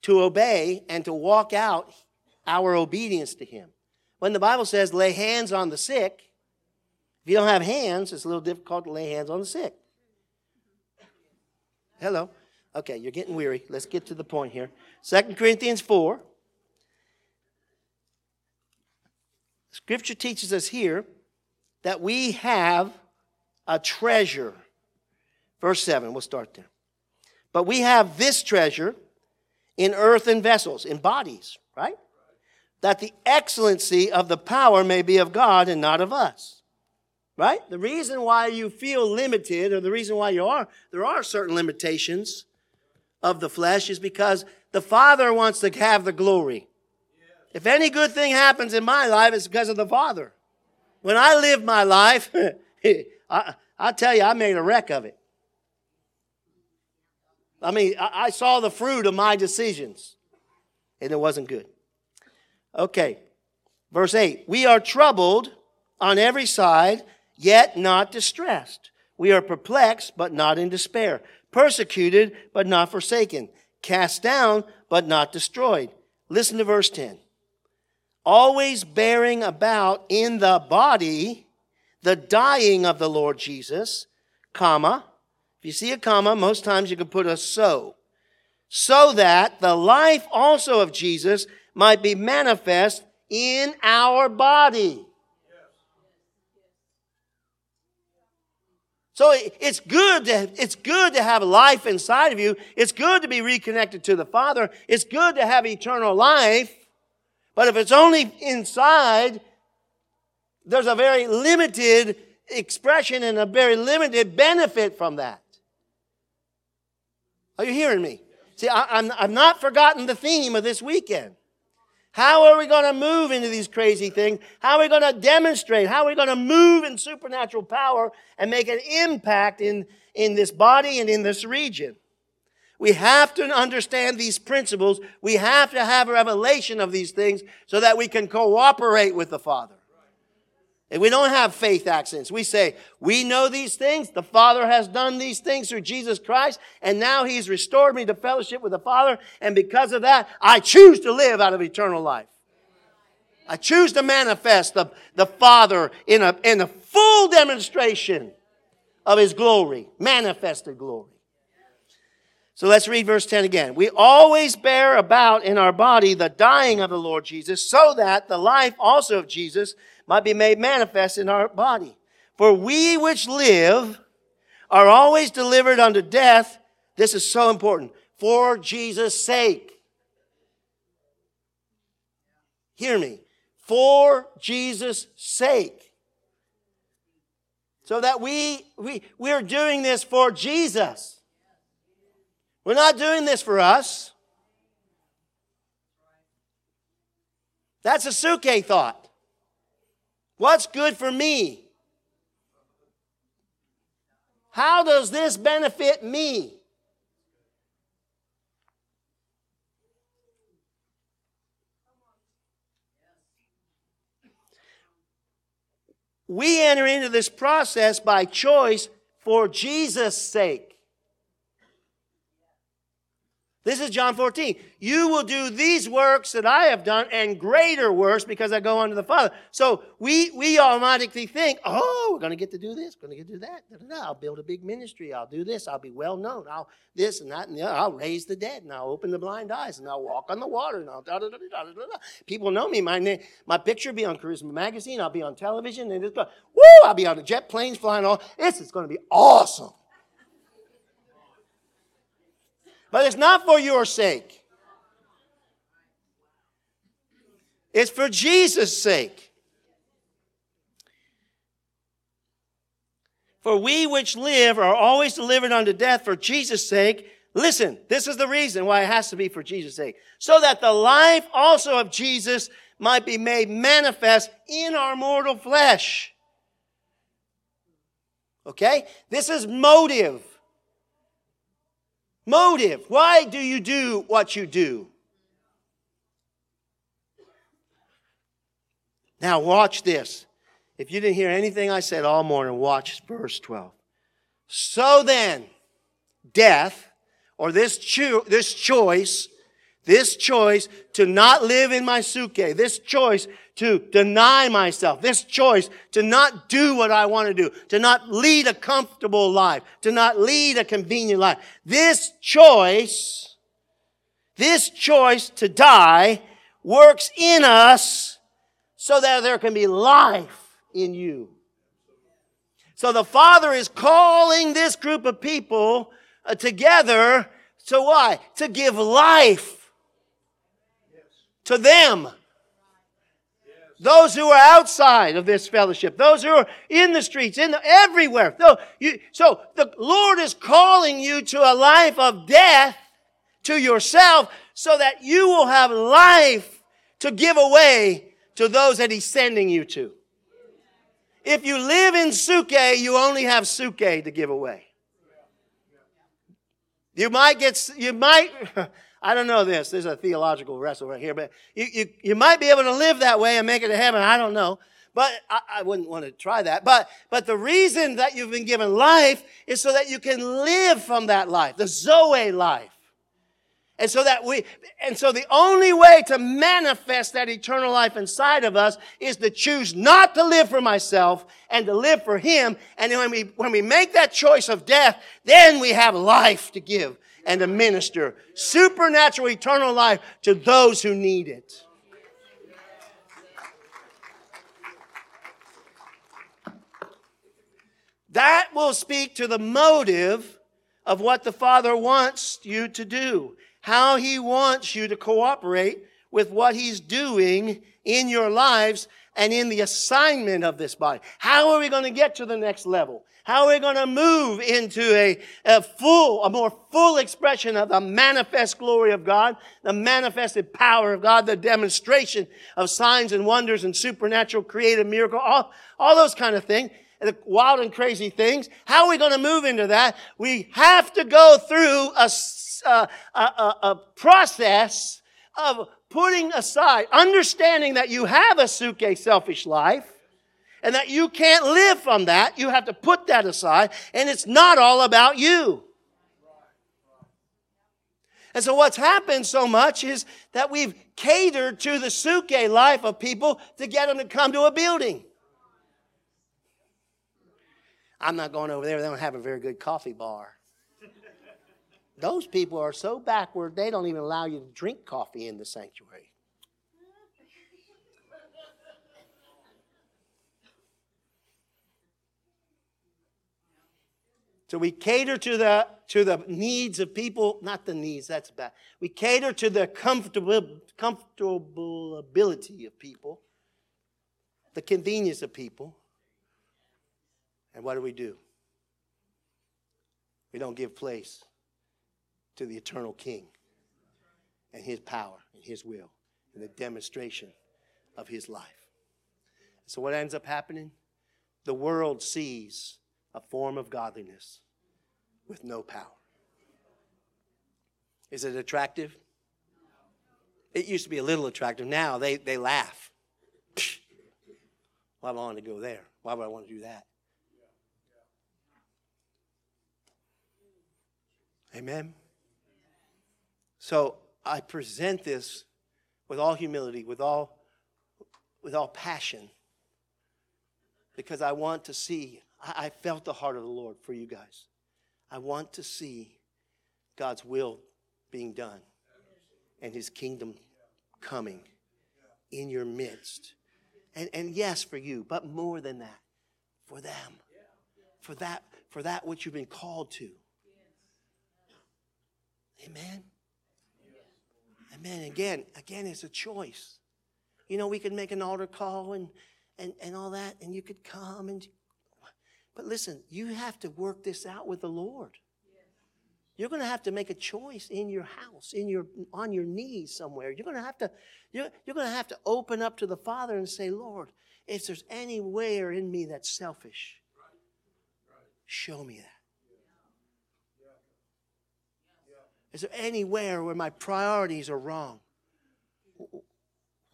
to obey and to walk out our obedience to Him. When the Bible says lay hands on the sick, if you don't have hands, it's a little difficult to lay hands on the sick. Hello. Okay, you're getting weary. Let's get to the point here. 2 Corinthians 4. Scripture teaches us here that we have a treasure Verse 7, we'll start there. But we have this treasure in earthen vessels, in bodies, right? That the excellency of the power may be of God and not of us, right? The reason why you feel limited, or the reason why there are certain limitations of the flesh, is because the Father wants to have the glory. If any good thing happens in my life, it's because of the Father. When I live my life, I tell you, I made a wreck of it. I mean, I saw the fruit of my decisions, and it wasn't good. Okay, verse 8. We are troubled on every side, yet not distressed. We are perplexed, but not in despair. Persecuted, but not forsaken. Cast down, but not destroyed. Listen to verse 10. Always bearing about in the body the dying of the Lord Jesus, comma. If you see a comma, most times you can put a so. So that the life also of Jesus might be manifest in our body. So it's good to have life inside of you. It's good to be reconnected to the Father. It's good to have eternal life. But if it's only inside, there's a very limited expression and a very limited benefit from that. Are you hearing me? See, I've not forgotten the theme of this weekend. How are we going to move into these crazy things? How are we going to demonstrate? How are we going to move in supernatural power and make an impact in this body and in this region? We have to understand these principles. We have to have a revelation of these things so that we can cooperate with the Father. And we don't have faith accents. We say, we know these things. The Father has done these things through Jesus Christ. And now He's restored me to fellowship with the Father. And because of that, I choose to live out of eternal life. I choose to manifest the Father in a full demonstration of His glory. Manifested glory. So let's read verse 10 again. We always bear about in our body the dying of the Lord Jesus, so that the life also of Jesus might be made manifest in our body. For we which live are always delivered unto death. This is so important. For Jesus' sake. Hear me. For Jesus' sake. So that we're doing this for Jesus. We're not doing this for us. That's a suke thought. What's good for me? How does this benefit me? We enter into this process by choice for Jesus' sake. This is John 14. You will do these works that I have done and greater works because I go unto the Father. So we automatically think, oh, we're going to get to do this, we're going to get to do that. I'll build a big ministry. I'll do this. I'll be well known. I'll this and that and the other. I'll raise the dead and I'll open the blind eyes and I'll walk on the water and I'll da da da da da da. People know me. My name, my picture will be on Charisma Magazine. I'll be on television and I'll be on the jet planes flying all. This is going to be awesome. But it's not for your sake. It's for Jesus' sake. For we which live are always delivered unto death for Jesus' sake. Listen, this is the reason why it has to be for Jesus' sake. So that the life also of Jesus might be made manifest in our mortal flesh. Okay? This is motive. Motive. Why do you do what you do? Now watch this. If you didn't hear anything I said all morning, watch verse 12. So then, death, or this choice to not live in my suke, this choice to deny myself, this choice to not do what I want to do, to not lead a comfortable life, to not lead a convenient life. This choice to die works in us so that there can be life in you. So the Father is calling this group of people together to why? To give life to them. Those who are outside of this fellowship, those who are in the streets, everywhere. So the Lord is calling you to a life of death to yourself so that you will have life to give away to those that He's sending you to. If you live in suke, you only have suke to give away. I don't know this. There's a theological wrestle right here, but you might be able to live that way and make it to heaven. I don't know, but I wouldn't want to try that. But the reason that you've been given life is so that you can live from that life, the Zoe life, and so the only way to manifest that eternal life inside of us is to choose not to live for myself and to live for Him. And when we make that choice of death, then we have life to give and to minister supernatural eternal life to those who need it. That will speak to the motive of what the Father wants you to do, how He wants you to cooperate with what He's doing in your lives and in the assignment of this body. How are we going to get to the next level? How are we going to move into a more full expression of the manifest glory of God, the manifested power of God, the demonstration of signs and wonders and supernatural creative miracles, all those kind of things, the wild and crazy things. How are we going to move into that? We have to go through a process of putting aside, understanding that you have a suke selfish life, and that you can't live from that. You have to put that aside. And it's not all about you. And so what's happened so much is that we've catered to the suke life of people to get them to come to a building. I'm not going over there. They don't have a very good coffee bar. Those people are so backward, they don't even allow you to drink coffee in the sanctuary. So we cater to the needs of people, not the needs, that's bad. We cater to the comfortable ability of people, the convenience of people. And what do? We don't give place to the eternal King and His power and His will and the demonstration of His life. So what ends up happening? The world sees a form of godliness with no power. Is it attractive? It used to be a little attractive. Now they laugh. Why would I want to go there? Why would I want to do that? Amen? So I present this with all humility, with all passion, because I want to see. I felt the heart of the Lord for you guys. I want to see God's will being done and His kingdom coming in your midst. And yes, for you, but more than that, for them. For that which you've been called to. Amen? Amen. Again, it's a choice. You know, we could make an altar call and all that, and you could come and... But listen, you have to work this out with the Lord. You're going to have to make a choice in your house, on your knees somewhere. You're going to have to open up to the Father and say, Lord, if there's anywhere in me that's selfish, show me that. Is there anywhere where my priorities are wrong?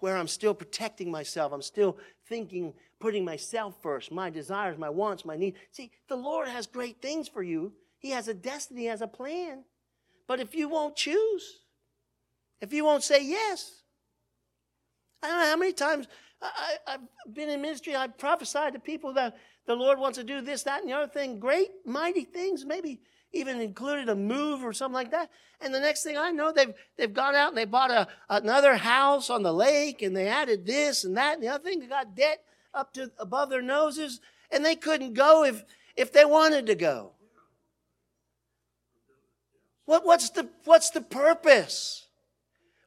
Where I'm still protecting myself, I'm still thinking, putting myself first, my desires, my wants, my needs. See, the Lord has great things for you. He has a destiny, He has a plan. But if you won't choose, if you won't say yes, I don't know how many times I've been in ministry, I've prophesied to people that the Lord wants to do this, that, and the other thing, great, mighty things, maybe even included a move or something like that. And the next thing I know, they've gone out and they bought another house on the lake, and they added this and that and the other thing. They got debt up to above their noses, and they couldn't go if they wanted to go. What's the purpose?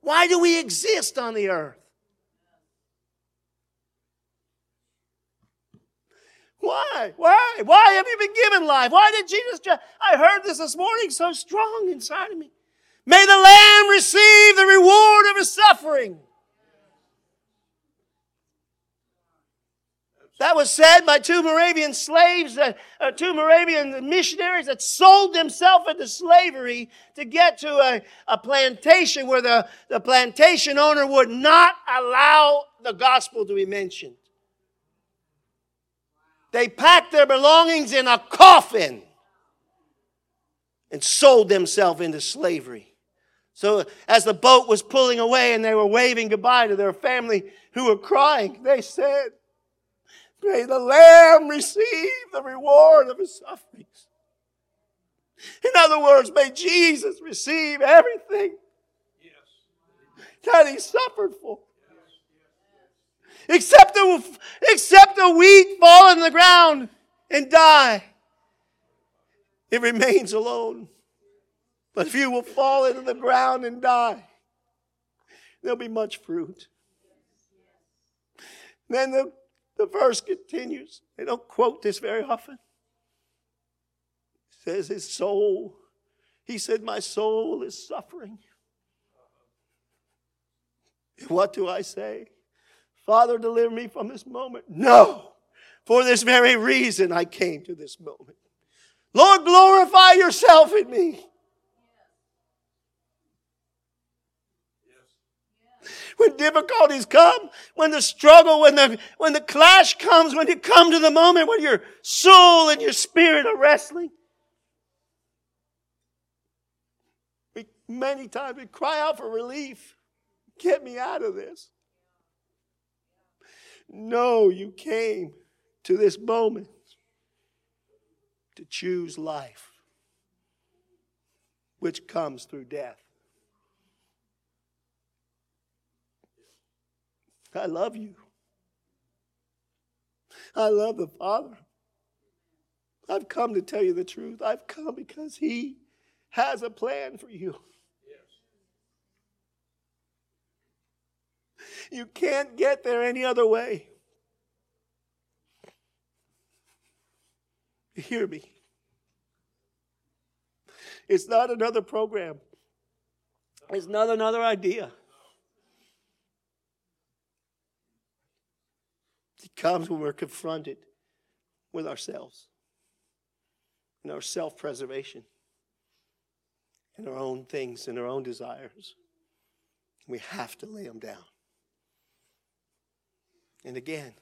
Why do we exist on the earth? Why? Why? Why have you been given life? Why did Jesus... I heard this morning so strong inside of me. May the Lamb receive the reward of His suffering. That was said by two Moravian slaves, two Moravian missionaries that sold themselves into slavery to get to a plantation where the plantation owner would not allow the gospel to be mentioned. They packed their belongings in a coffin and sold themselves into slavery. So as the boat was pulling away and they were waving goodbye to their family who were crying, they said, "May the Lamb receive the reward of His sufferings." In other words, may Jesus receive everything that He suffered for. Except the wheat fall on the ground and die, it remains alone. But if you will fall into the ground and die, there'll be much fruit. Then the verse continues. They don't quote this very often. It says his soul. He said, "My soul is suffering." What do I say? "Father, deliver me from this moment." No. For this very reason I came to this moment. Lord, glorify yourself in me. When difficulties come, when the struggle, when the clash comes, when you come to the moment when your soul and your spirit are wrestling, many times we cry out for relief. Get me out of this. No, you came to this moment to choose life, which comes through death. I love you. I love the Father. I've come to tell you the truth. I've come because He has a plan for you. You can't get there any other way. Hear me. It's not another program. It's not another idea. It comes when we're confronted with ourselves and our self-preservation and our own things and our own desires. We have to lay them down. And again,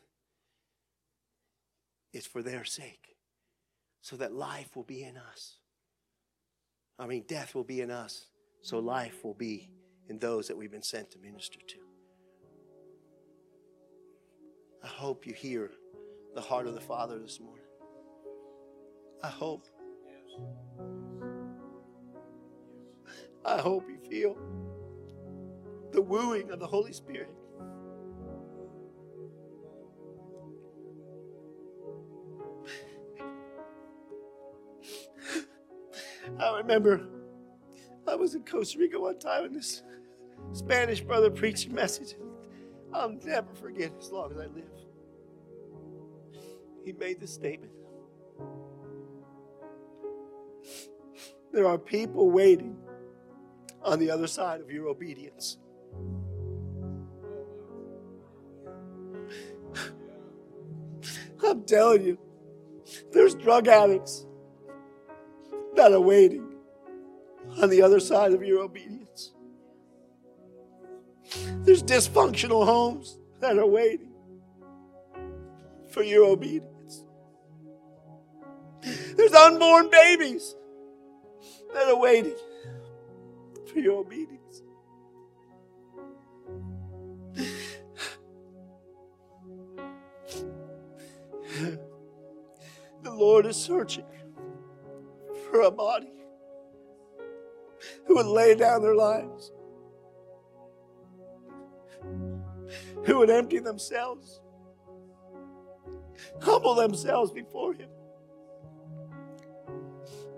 it's for their sake, so that life will be in us. Death will be in us, so life will be in those that we've been sent to minister to. I hope you hear the heart of the Father this morning. I hope. I hope you feel the wooing of the Holy Spirit. I remember I was in Costa Rica one time and this Spanish brother preached a message. I'll never forget as long as I live. He made this statement. There are people waiting on the other side of your obedience. I'm telling you, there's drug addicts that are waiting on the other side of your obedience. There's dysfunctional homes that are waiting for your obedience. There's unborn babies that are waiting for your obedience. The Lord is searching for a body who would lay down their lives, who would empty themselves, humble themselves before Him.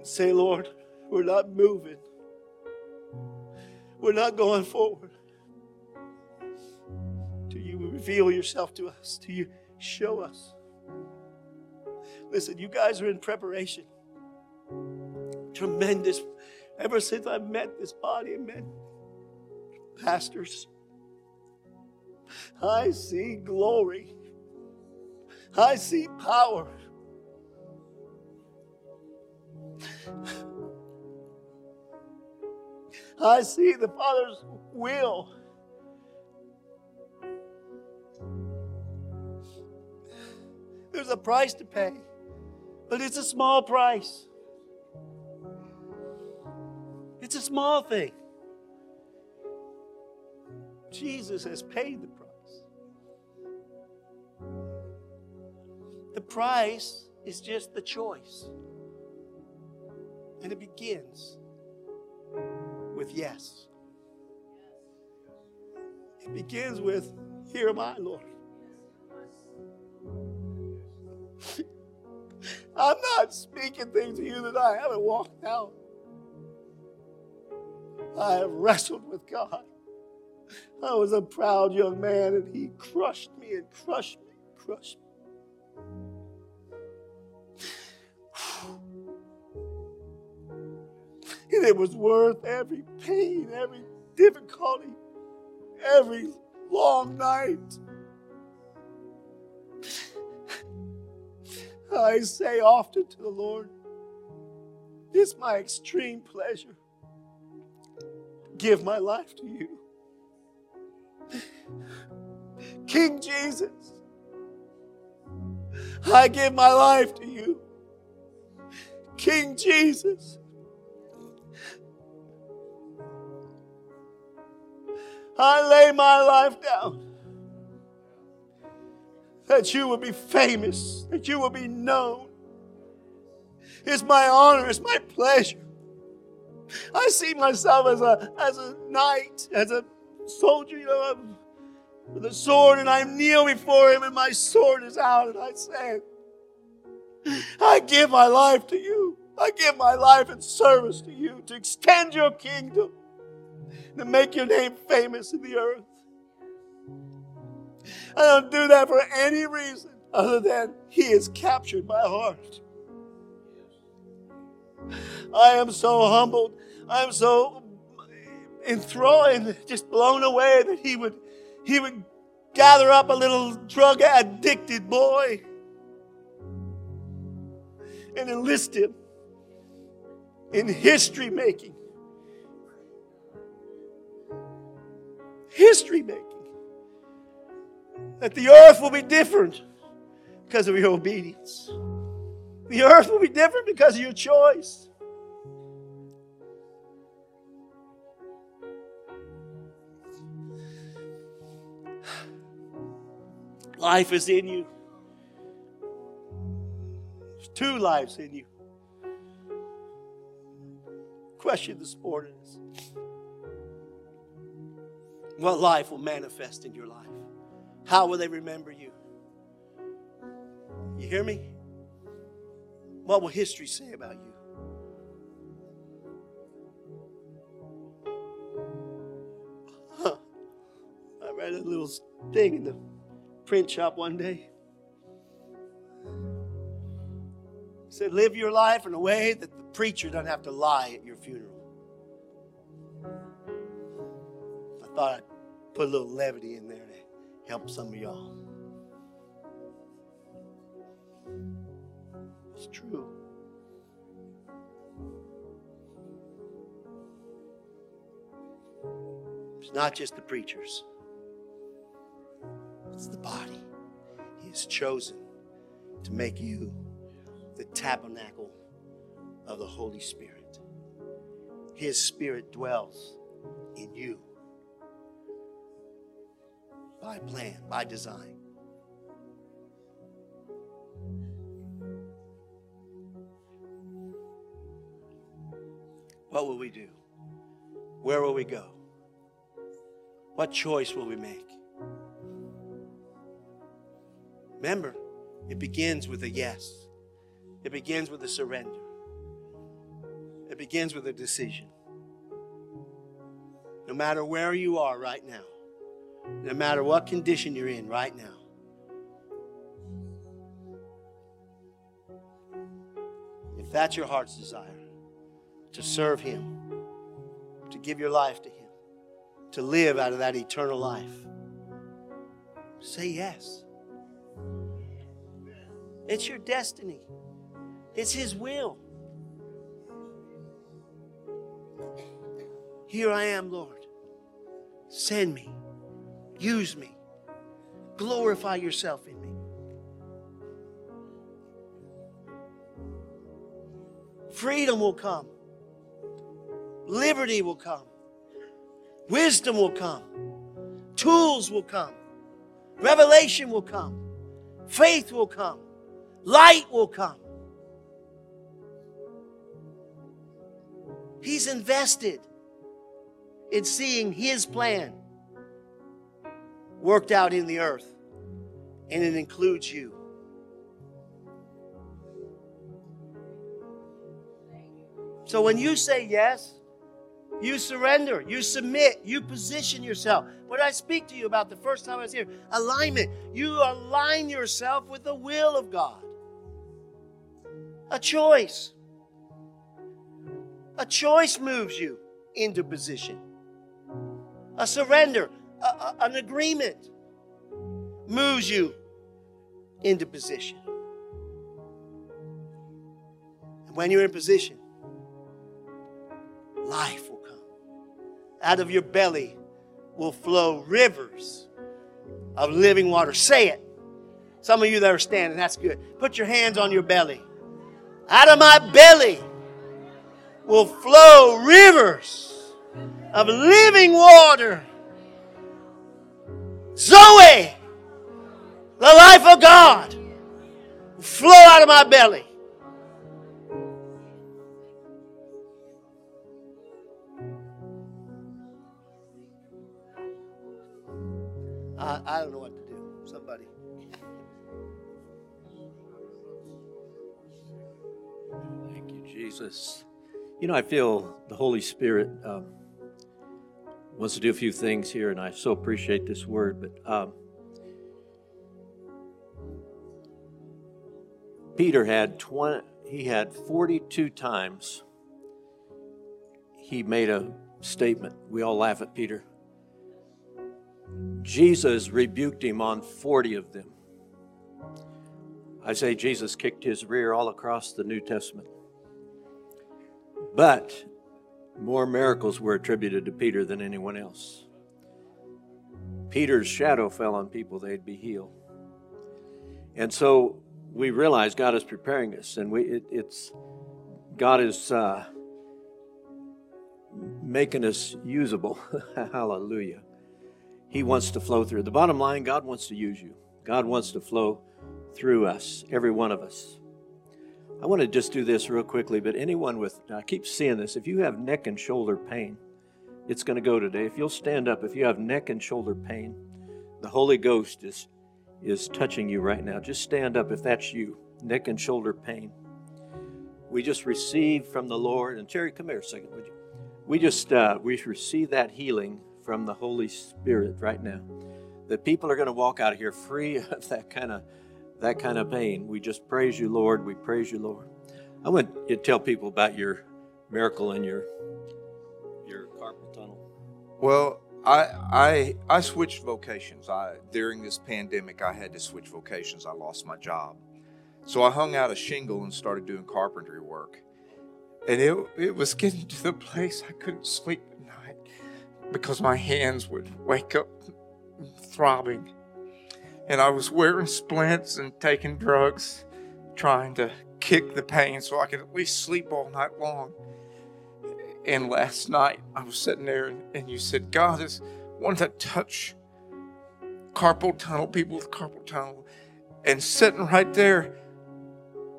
Say, Lord, we're not moving. We're not going forward. Till you reveal yourself to us, till you show us. Listen, you guys are in preparation. Tremendous. Ever since I met this body, I met pastors. I see glory. I see power. I see the Father's will. There's a price to pay, but it's a small price. It's a small thing. Jesus has paid the price. The price is just the choice. And it begins with yes. It begins with, here am I, Lord. I'm not speaking things to you that I haven't walked out. I have wrestled with God. I was a proud young man, and He crushed me and crushed me and crushed me. And it was worth every pain, every difficulty, every long night. I say often to the Lord, it's my extreme pleasure to give my life to you. King Jesus, I give my life to you. King Jesus, I lay my life down that you will be famous, that you will be known. It's my honor, it's my pleasure. I see myself as a knight, as a soldier, you know, with a sword, and I kneel before Him, and my sword is out, and I say, I give my life to you. I give my life in service to you to extend your kingdom, to make your name famous in the earth. I don't do that for any reason other than He has captured my heart. I am so humbled. I am so enthralled, just blown away that He would gather up a little drug-addicted boy and enlist him in history making. History making. That the earth will be different because of your obedience. The earth will be different because of your choice. Life is in you. There's two lives in you. Question this morning is, what life will manifest in your life? How will they remember you? You hear me? What will history say about you? Huh. I read a little thing in the print shop one day. It said, live your life in a way that the preacher doesn't have to lie at your funeral. I thought I'd put a little levity in there. Help some of y'all. It's true. It's not just the preachers. It's the body. He has chosen to make you the tabernacle of the Holy Spirit. His Spirit dwells in you. By plan, by design. What will we do? Where will we go? What choice will we make? Remember, It begins with a yes. It begins with a surrender. It begins with a decision. No matter where you are right now, no matter what condition you're in right now, if that's your heart's desire, to serve Him, to give your life to Him, to live out of that eternal life, say yes. It's your destiny. It's His will. Here I am, Lord. Send me. Use me. Glorify yourself in me. Freedom will come. Liberty will come. Wisdom will come. Tools will come. Revelation will come. Faith will come. Light will come. He's invested in seeing His plan worked out in the earth, and it includes you. So when you say yes, you surrender, you submit, you position yourself. What did I speak to you about the first time I was here? Alignment. You align yourself with the will of God. A choice. A choice moves you into position. A surrender, an agreement moves you into position. And when you're in position, life will come. Out of your belly will flow rivers of living water. Say it. Some of you that are standing, that's good. Put your hands on your belly. Out of my belly will flow rivers of living water. Zoe, the life of God, will flow out of my belly. I don't know what to do. Somebody. Thank you, Jesus. You know, I feel the Holy Spirit wants to do a few things here, and I so appreciate this word. But Peter had 42 times he made a statement. We all laugh at Peter. Jesus rebuked him on 40 of them. I say Jesus kicked his rear all across the New Testament. But more miracles were attributed to Peter than anyone else. Peter's shadow fell on people, they'd be healed. And so we realize God is preparing us, and God is making us usable. Hallelujah. He wants to flow through. The bottom line, God wants to use you. God wants to flow through us, every one of us. I want to just do this real quickly, but anyone with, I keep seeing this, if you have neck and shoulder pain, it's going to go today. If you'll stand up, if you have neck and shoulder pain, the Holy Ghost is touching you right now. Just stand up if that's you, neck and shoulder pain. We just receive from the Lord. And Terry, come here a second, would you? We receive that healing from the Holy Spirit right now. The people are going to walk out of here free of that kind of pain. We just praise you, Lord. We praise you, Lord. I want you to tell people about your miracle and your carpal tunnel. Well, I switched vocations. During this pandemic, I had to switch vocations. I lost my job. So I hung out a shingle and started doing carpentry work. And it was getting to the place I couldn't sleep at night, because my hands would wake up throbbing. And I was wearing splints and taking drugs, trying to kick the pain so I could at least sleep all night long. And last night I was sitting there and you said, God is wanting to touch carpal tunnel, people with carpal tunnel. And sitting right there,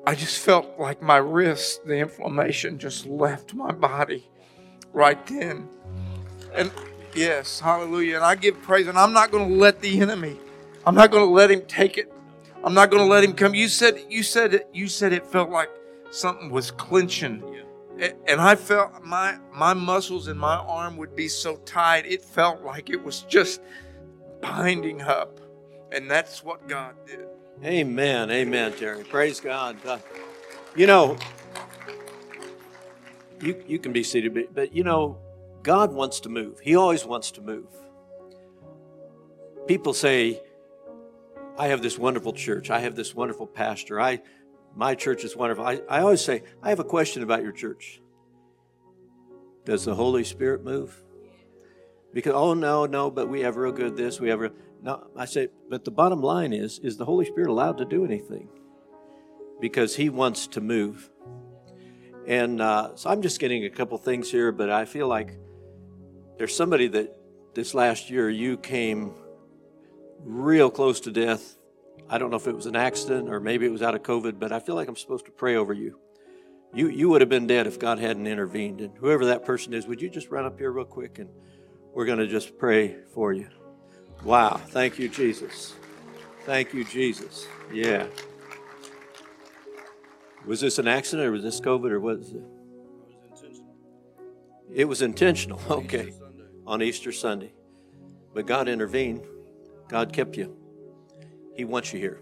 I just felt like my wrist, the inflammation just left my body right then. And yes, hallelujah. And I give praise. And I'm not going to let the enemy, I'm not going to let him take it. I'm not going to let him come. You said it felt like something was clenching. Yeah. And I felt my muscles in my arm would be so tight. It felt like it was just binding up. And that's what God did. Amen. Amen, Terry. Praise God. You know, you can be seated, but you know, God wants to move. He always wants to move. People say, I have this wonderful church. I have this wonderful pastor. My church is wonderful. I always say, I have a question about your church. Does the Holy Spirit move? Because, but we have real good this, we have real... No, I say, but the bottom line is the Holy Spirit allowed to do anything? Because he wants to move. And so I'm just getting a couple things here, but I feel like there's somebody that this last year you came real close to death. I don't know if it was an accident or maybe it was out of COVID, but I feel like I'm supposed to pray over you. You would have been dead if God hadn't intervened. And whoever that person is, would you just run up here real quick and we're going to just pray for you. Wow. Thank you, Jesus. Thank you, Jesus. Yeah. Was this an accident or was this COVID or what is it? It was intentional. Okay. On Easter Sunday. But God intervened. God kept you. He wants you here.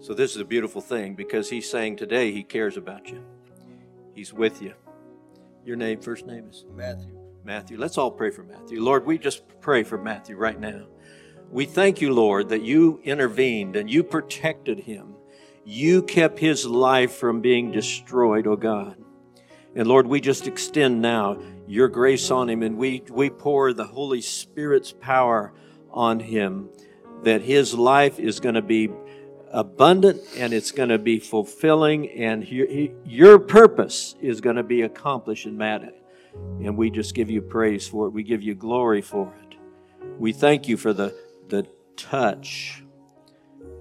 So this is a beautiful thing because he's saying today he cares about you. He's with you. Your name, first name is? Matthew. Let's all pray for Matthew. Lord, we just pray for Matthew right now. We thank you, Lord, that you intervened and you protected him. You kept his life from being destroyed, oh God. And Lord, we just extend now your grace on him, and we pour the Holy Spirit's power on him, that his life is going to be abundant and it's going to be fulfilling, and your purpose is going to be accomplished in Matthew. And we just give you praise for it. We give you glory for it. We thank you for the touch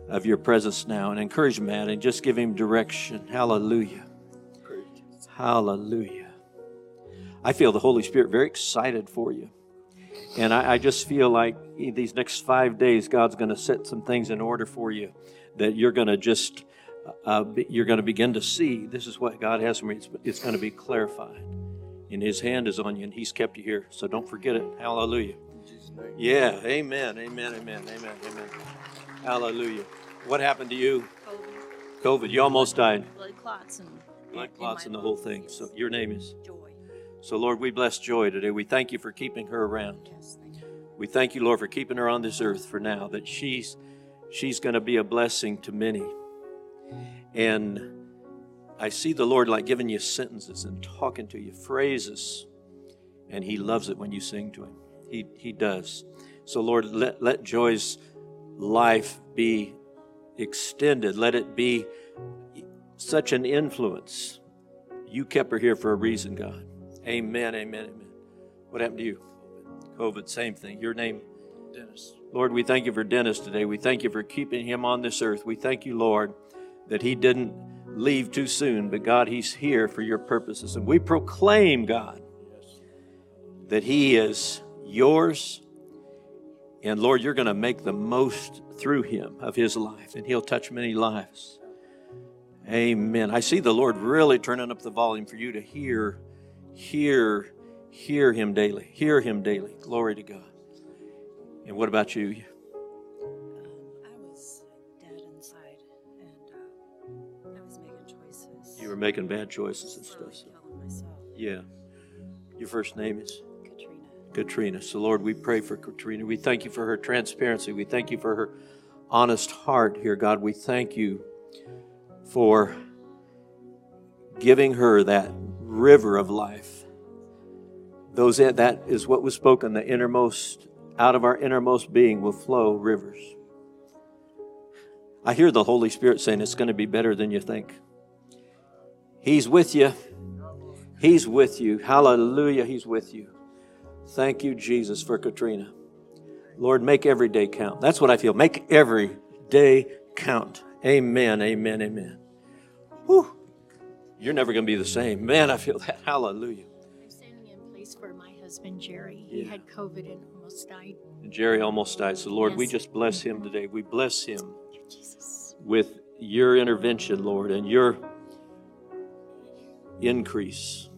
of your presence now. And encourage Matt and just give him direction. Hallelujah. Hallelujah. I feel the Holy Spirit very excited for you. And I just feel like these next 5 days, God's going to set some things in order for you that you're going to just, you're going to begin to see this is what God has for me. It's going to be clarified. And his hand is on you, and he's kept you here. So don't forget it. Hallelujah. Yeah. Amen. Amen. Amen. Amen. Amen. Hallelujah. What happened to you? COVID. You almost died. Blood clots and the whole thing. Yes. So your name is? Joy. So, Lord, we bless Joy today. We thank you for keeping her around. Yes, thank you. We thank you, Lord, for keeping her on this earth for now, that she's going to be a blessing to many. And I see the Lord like giving you sentences and talking to you, phrases, and he loves it when you sing to him. He does. So, Lord, let Joy's life be extended. Let it be such an influence. You kept her here for a reason, God. Amen, amen, amen. What happened to you? COVID, same thing. Your name? Dennis. Lord, we thank you for Dennis today. We thank you for keeping him on this earth. We thank you, Lord, that he didn't leave too soon, but God, he's here for your purposes. And we proclaim, God, that he is yours. And Lord, you're going to make the most through him of his life, and he'll touch many lives. Amen. I see the Lord really turning up the volume for you to hear him daily. Hear him daily. Glory to God. And what about you? You were making bad choices and stuff. So. Yeah. Your first name is? Katrina. So, Lord, we pray for Katrina. We thank you for her transparency. We thank you for her honest heart here, God. We thank you for giving her that river of life. That is what was spoken, the innermost, out of our innermost being will flow rivers. I hear the Holy Spirit saying it's going to be better than you think. He's with you. He's with you. Hallelujah. He's with you. Thank you, Jesus, for Katrina. Lord, make every day count. That's what I feel. Make every day count. Amen. Amen. Amen. Whew. You're never going to be the same. Man, I feel that. Hallelujah. I'm standing in place for my husband, Jerry. He had COVID and almost died. So, Lord, we just bless him today. We bless him. Jesus. With your intervention, Lord, and your increase.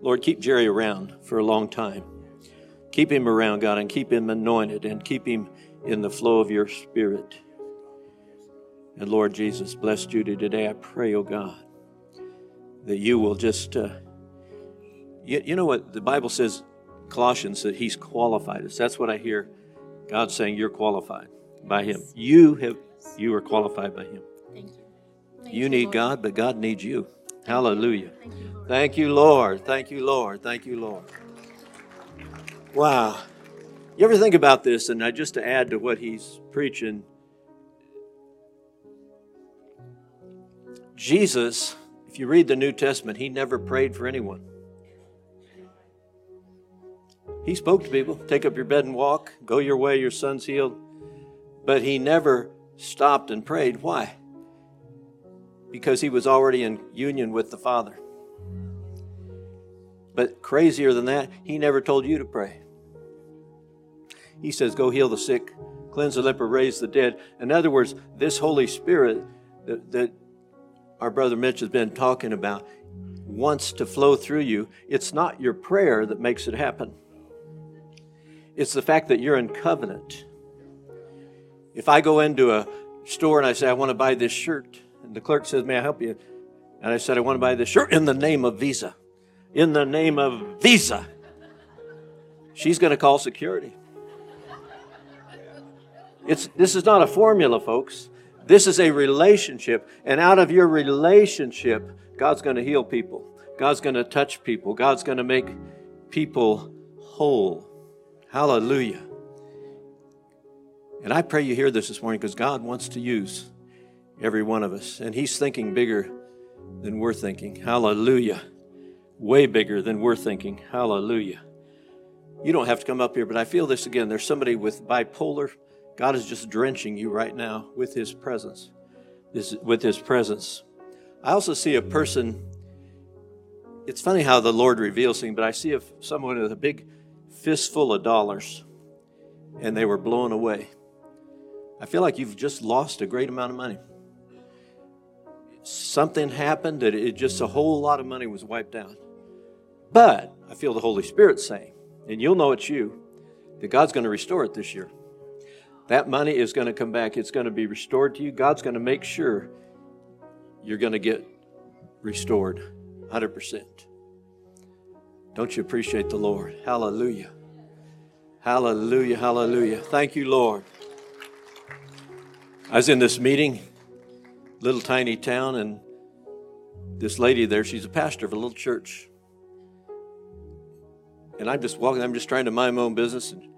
Lord, keep Jerry around for a long time. Keep him around, God, and keep him anointed and keep him in the flow of your Spirit. And Lord Jesus, bless Judy today. I pray, oh God, that you will just, you know what the Bible says, Colossians, that he's qualified us. That's what I hear God saying, you're qualified by him. You are qualified by him. Thank you. You need God, but God needs you. Hallelujah. Thank you, Lord. Thank you, Lord. Thank you, Lord. Wow. You ever think about this? And just to add to what he's preaching, Jesus, if you read the New Testament, he never prayed for anyone. He spoke to people, take up your bed and walk, go your way, your son's healed. But he never stopped and prayed. Why? Because he was already in union with the Father. But crazier than that, he never told you to pray. He says, go heal the sick, cleanse the leper, raise the dead. In other words, this Holy Spirit that our brother Mitch has been talking about wants to flow through you. It's not your prayer that makes it happen. It's the fact that you're in covenant. If I go into a store and I say, I want to buy this shirt, and the clerk says, may I help you? And I said, I want to buy this shirt in the name of Visa. In the name of Visa. She's going to call security. This is not a formula, folks. This is a relationship. And out of your relationship, God's going to heal people. God's going to touch people. God's going to make people whole. Hallelujah. And I pray you hear this morning, because God wants to use every one of us. And he's thinking bigger than we're thinking. Hallelujah. Way bigger than we're thinking. Hallelujah. You don't have to come up here, but I feel this again. There's somebody with bipolar. God is just drenching you right now with his presence. I also see a person. It's funny how the Lord reveals things, but I see someone with a big fistful of dollars, and they were blown away. I feel like you've just lost a great amount of money. Something happened that it just a whole lot of money was wiped out. But I feel the Holy Spirit saying, and you'll know it's you, that God's going to restore it this year. That money is going to come back. It's going to be restored to you. God's going to make sure you're going to get restored 100%. Don't you appreciate the Lord? Hallelujah. Hallelujah, hallelujah. Thank you, Lord. I was in this meeting, little tiny town, and this lady there, she's a pastor of a little church. And I'm just walking, I'm just trying to mind my own business. And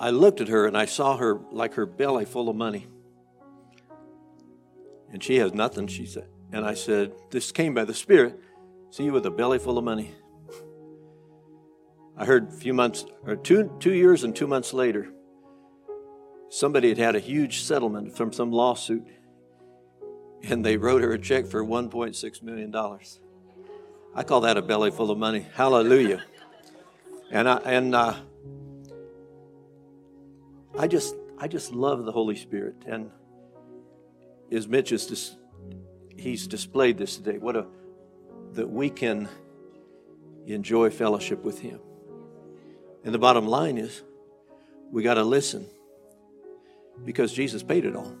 I looked at her and I saw her like her belly full of money. And she has nothing, she said. And I said, this came by the Spirit. See you with a belly full of money. I heard a few months, or two years and 2 months later, somebody had had a huge settlement from some lawsuit, and they wrote her a check for $1.6 million. I call that a belly full of money. Hallelujah. I just love the Holy Spirit. And as Mitch is, he's displayed this today. That we can enjoy fellowship with him. And the bottom line is, we got to listen, because Jesus paid it all.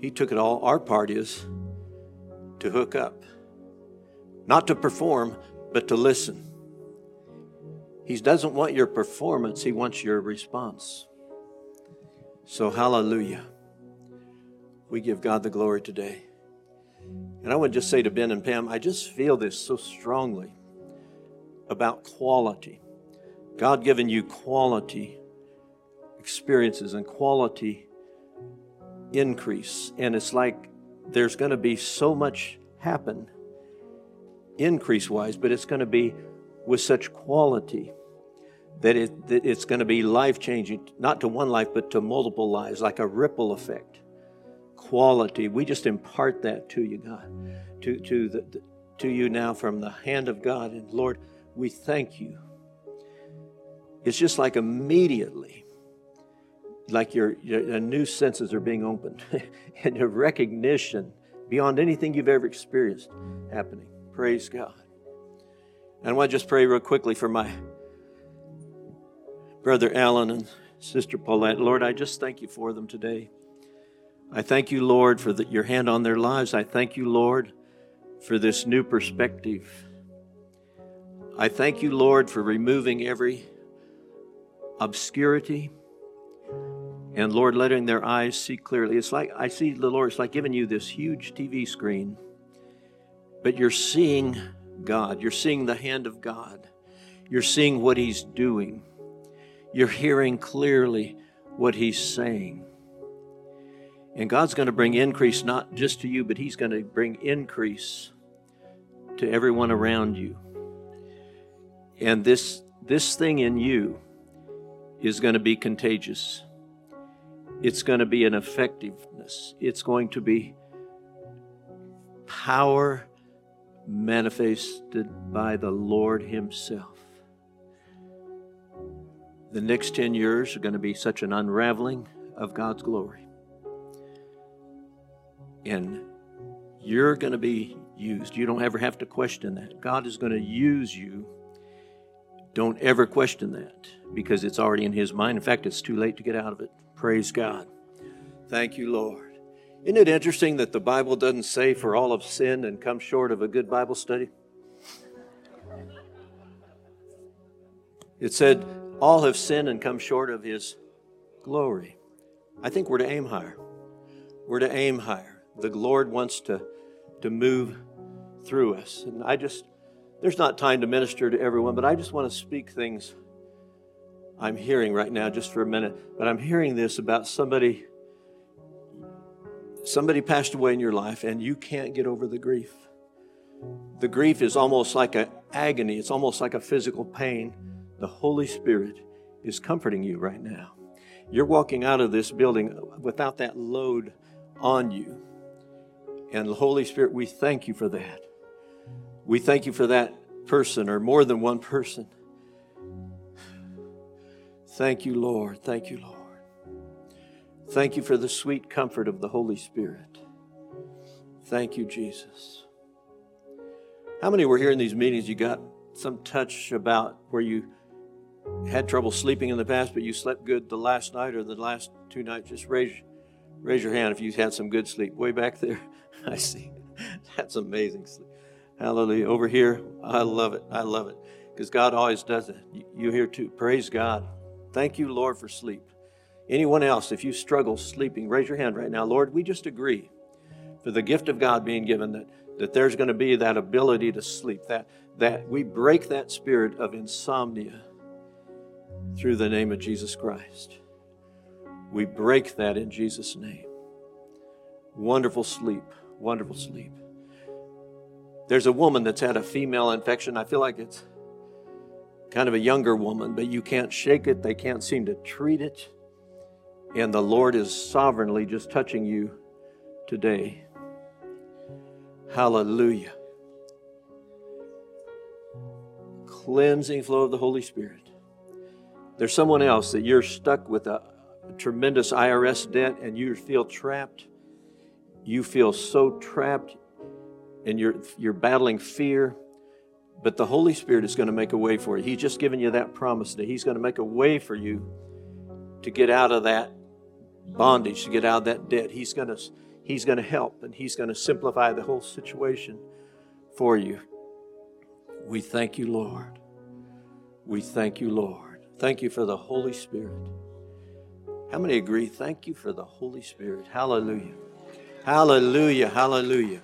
He took it all. Our part is to hook up, not to perform, but to listen. He doesn't want your performance. He wants your response. So hallelujah. We give God the glory today. And I would just say to Ben and Pam, I just feel this so strongly about quality. God given you quality experiences and quality increase. And it's like there's going to be so much happen increase-wise, but it's going to be with such quality that it's going to be life-changing, not to one life, but to multiple lives, like a ripple effect. Quality. We just impart that to you, God, to you now from the hand of God. And Lord, we thank you. It's just like immediately like your new senses are being opened and your recognition beyond anything you've ever experienced happening. Praise God. And I want to just pray real quickly for my brother Alan and sister Paulette. Lord, I just thank you for them today. I thank you, Lord, for your hand on their lives. I thank you, Lord, for this new perspective. I thank you, Lord, for removing every obscurity. And Lord, letting their eyes see clearly. It's like, I see the Lord, it's like giving you this huge TV screen, but you're seeing God. You're seeing the hand of God. You're seeing what He's doing. You're hearing clearly what He's saying. And God's going to bring increase, not just to you, but He's going to bring increase to everyone around you. And this thing in you is going to be contagious. It's going to be an effectiveness. It's going to be power manifested by the Lord Himself. The next 10 years are going to be such an unraveling of God's glory. And you're going to be used. You don't ever have to question that. God is going to use you. Don't ever question that because it's already in His mind. In fact, it's too late to get out of it. Praise God. Thank you, Lord. Isn't it interesting that the Bible doesn't say for all have sinned and come short of a good Bible study? It said all have sinned and come short of His glory. I think we're to aim higher. We're to aim higher. The Lord wants to move through us. And there's not time to minister to everyone, but I just want to speak things I'm hearing right now just for a minute, but I'm hearing this about somebody passed away in your life and you can't get over the grief. The grief is almost like an agony. It's almost like a physical pain. The Holy Spirit is comforting you right now. You're walking out of this building without that load on you. And the Holy Spirit, we thank you for that. We thank you for that person or more than one person. Thank you, Lord. Thank you, Lord. Thank you for the sweet comfort of the Holy Spirit. Thank you, Jesus. How many were here in these meetings? You got some touch about where you had trouble sleeping in the past, but you slept good the last night or the last two nights? Just raise your hand if you had some good sleep. Way back there. I see. That's amazing sleep. Hallelujah. Over here. I love it. I love it. Because God always does it. You here too. Praise God. Thank you, Lord, for sleep. Anyone else, if you struggle sleeping, raise your hand right now. Lord, we just agree for the gift of God being given that there's going to be that ability to sleep, that we break that spirit of insomnia through the name of Jesus Christ. We break that in Jesus' name. Wonderful sleep. Wonderful sleep. There's a woman that's had a female infection. I feel like it's kind of a younger woman, but you can't shake it. They can't seem to treat it. And the Lord is sovereignly just touching you today. Hallelujah. Cleansing flow of the Holy Spirit. There's someone else that you're stuck with a tremendous IRS debt and you feel trapped. You feel so trapped and you're battling fear. But the Holy Spirit is going to make a way for you. He's just given you that promise that He's going to make a way for you to get out of that bondage, to get out of that debt. He's going to help, and He's going to simplify the whole situation for you. We thank you, Lord. We thank you, Lord. Thank you for the Holy Spirit. How many agree? Thank you for the Holy Spirit. Hallelujah. Hallelujah. Hallelujah.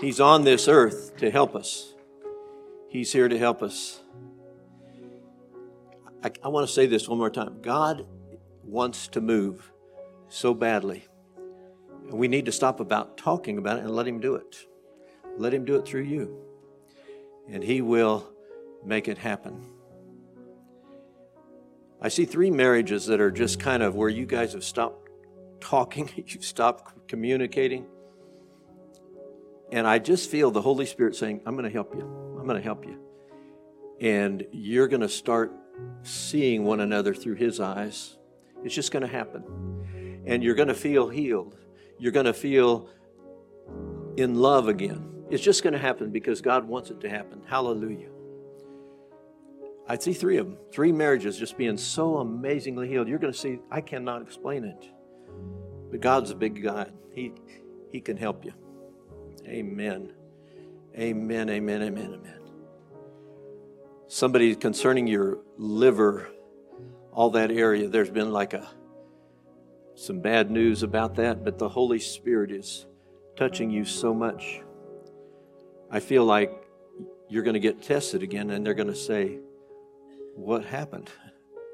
He's on this earth to help us. He's here to help us. I want to say this one more time. God wants to move so badly. And we need to stop about talking about it and let Him do it. Let Him do it through you. And He will make it happen. I see three marriages that are just kind of where you guys have stopped talking. You've stopped communicating. And I just feel the Holy Spirit saying, I'm going to help you. I'm going to help you. And you're going to start seeing one another through His eyes It's just going to happen. And you're going to feel healed. You're going to feel in love again. It's just going to happen because God wants it to happen. Hallelujah. I see three of them, three marriages just being so amazingly healed. You're going to see, I cannot explain it. But God's a big God. He can help you. Amen. Amen, amen, amen, amen. Somebody concerning your liver, all that area, there's been like some bad news about that, but the Holy Spirit is touching you so much. I feel like you're going to get tested again, and they're going to say, what happened?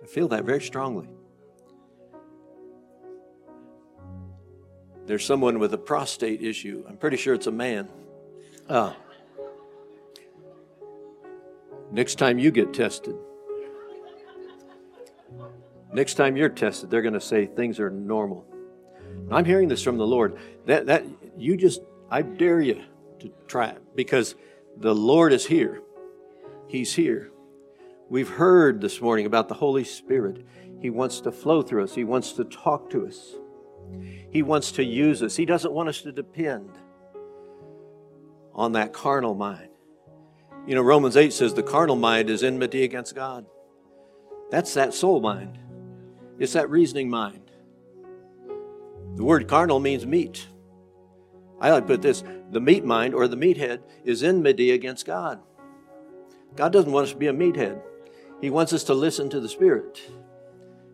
I feel that very strongly. There's someone with a prostate issue. I'm pretty sure it's a man. Next time you get tested, next time you're tested, they're going to say things are normal. I'm hearing this from the Lord. That you just, I dare you to try it, because the Lord is here. He's here. We've heard this morning about the Holy Spirit. He wants to flow through us. He wants to talk to us. He wants to use us. He doesn't want us to depend on that carnal mind. You know, Romans 8 says the carnal mind is enmity against God. That's that soul mind. It's that reasoning mind. The word carnal means meat. I like to put this, the meat mind or the meathead is enmity against God. God doesn't want us to be a meathead. He wants us to listen to the Spirit,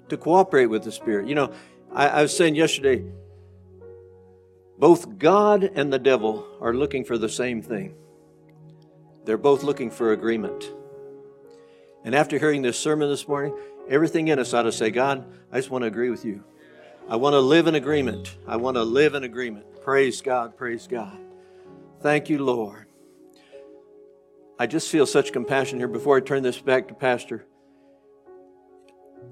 to cooperate with the Spirit. You know, I was saying yesterday, both God and the devil are looking for the same thing. They're both looking for agreement. And after hearing this sermon this morning, everything in us ought to say, God, I just want to agree with you. I want to live in agreement. I want to live in agreement. Praise God, praise God. Thank you, Lord. I just feel such compassion here before I turn this back to Pastor.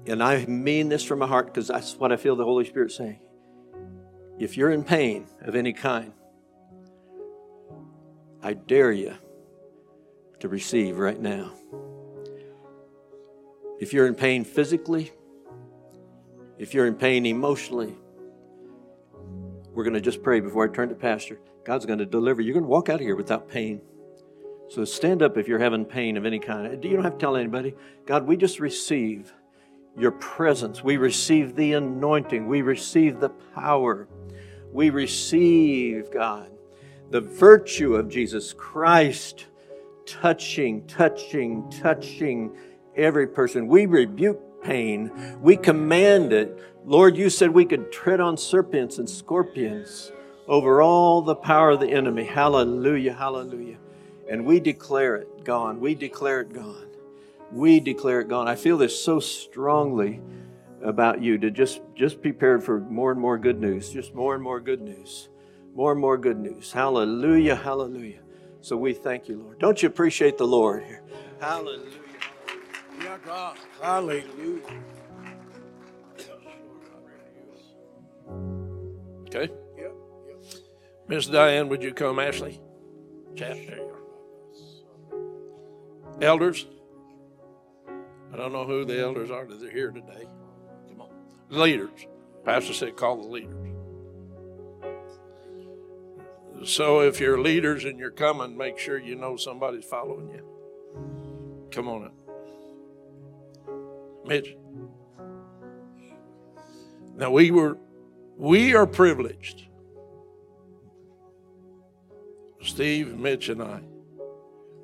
And I mean this from my heart, because that's what I feel the Holy Spirit saying. If you're in pain of any kind, I dare you to receive right now. If you're in pain physically, if you're in pain emotionally, we're going to just pray before I turn to Pastor. God's going to deliver. You're going to walk out of here without pain. So stand up if you're having pain of any kind. You don't have to tell anybody. God, we just receive your presence. We receive the anointing. We receive the power. We receive, God, the virtue of Jesus Christ touching every person. We rebuke pain. We command it. Lord, you said we could tread on serpents and scorpions over all the power of the enemy. Hallelujah, hallelujah. And we declare it gone. We declare it gone. We declare it gone. I feel this so strongly about you, to just be prepared for more and more good news. Just more and more good news. More and more good news. Hallelujah, hallelujah. So we thank you, Lord. Don't you appreciate the Lord here? Hallelujah. Yeah, God. Hallelujah. Okay? Yeah. Miss Diane, would you come, Ashley? Chapter. Elders. I don't know who the elders are that are here today. Come on. Leaders. Pastor said call the leaders. So if you're leaders and you're coming, make sure you know somebody's following you. Come on up. Mitch. Now we are privileged. Steve, Mitch, and I.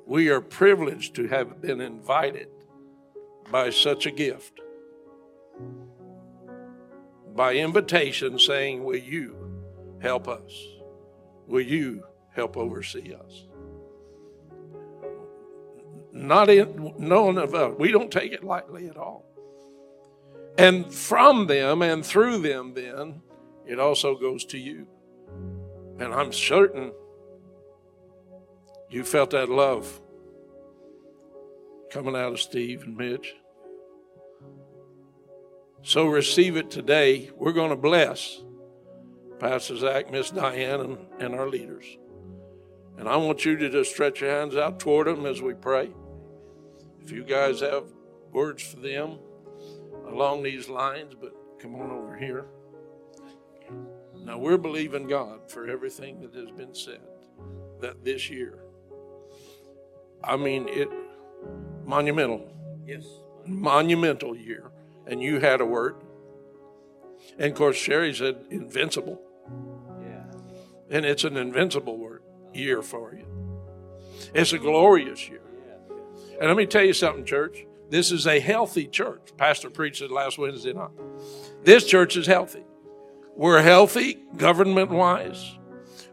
We are privileged to have been invited by such a gift, by invitation saying, will you help us? Will you help oversee us? Not in none of us. We don't take it lightly at all. And from them and through them then, it also goes to you. And I'm certain you felt that love coming out of Steve and Mitch. So receive it today. We're going to bless Pastor Zach, Miss Diane, and our leaders. And I want you to just stretch your hands out toward them as we pray. If you guys have words for them along these lines, but Come on over here. Now, we're believing God for everything that has been said, that this year, I mean, it monumental. Yes. Monumental year. And you had a word. And, of course, Sherry said invincible. Yeah. And it's an invincible word year for you. It's a glorious year. And let me tell you something, church. This is a healthy church. Pastor preached it last Wednesday night. This church is healthy. We're healthy government-wise.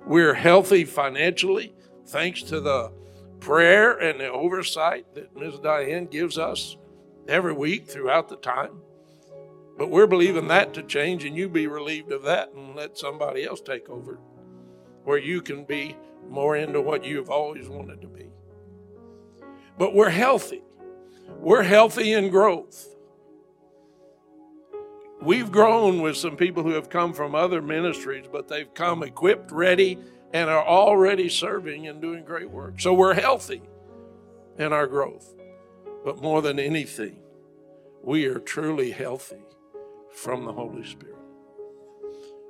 We're healthy financially, thanks to the prayer and the oversight that Ms. Diane gives us every week throughout the time. But we're believing that to change, and you be relieved of that and let somebody else take over, where you can be more into what you've always wanted to be. But we're healthy. We're healthy in growth. We've grown with some people who have come from other ministries, but they've come equipped, ready, and are already serving and doing great work. So we're healthy in our growth. But more than anything, we are truly healthy from the Holy Spirit.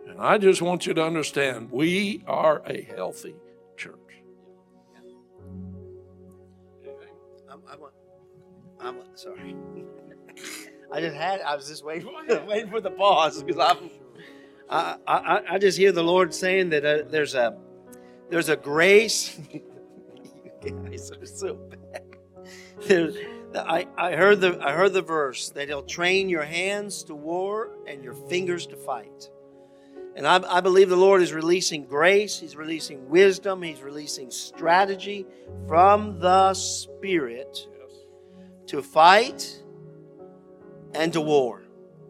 And I just want you to understand, we are a healthy church. I'm sorry. I was just waiting for the pause, because I just hear the Lord saying that there's a grace. You guys are so bad. I heard the verse that He'll train your hands to war and your fingers to fight. And I believe the Lord is releasing grace. He's releasing wisdom. He's releasing strategy from the Spirit to fight and to war.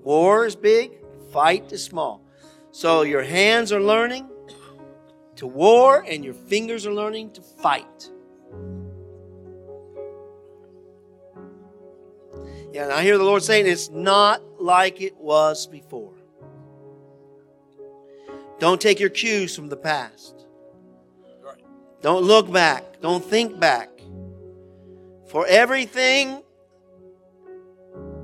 War is big. Fight is small. So your hands are learning to war and your fingers are learning to fight. Yeah, and I hear the Lord saying it's not like it was before. Don't take your cues from the past. Don't look back. Don't think back. For everything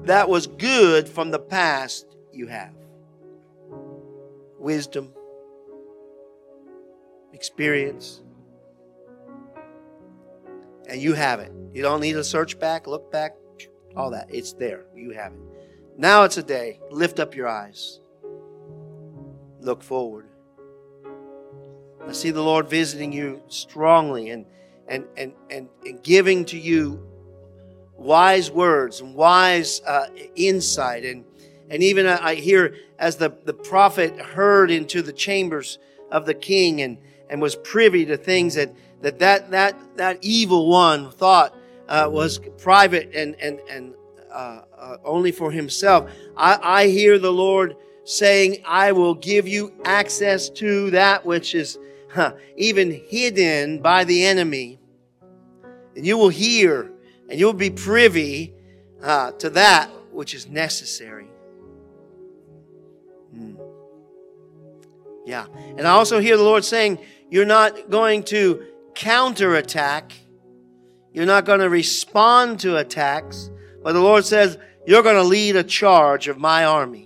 that was good from the past, you have. Wisdom, experience, and you have it. You don't need to search back, look back, all that. It's there. You have it. Now it's a day. Lift up your eyes. Look forward. I see the Lord visiting you strongly and giving to you wise words and wise insight. And even I hear, as the prophet heard into the chambers of the king and was privy to things that evil one thought was private and only for himself. I hear the Lord saying, I will give you access to that which is even hidden by the enemy. And you will hear and you will be privy to that which is necessary. Yeah. And I also hear the Lord saying, you're not going to counterattack. You're not going to respond to attacks. But the Lord says, you're going to lead a charge of my army.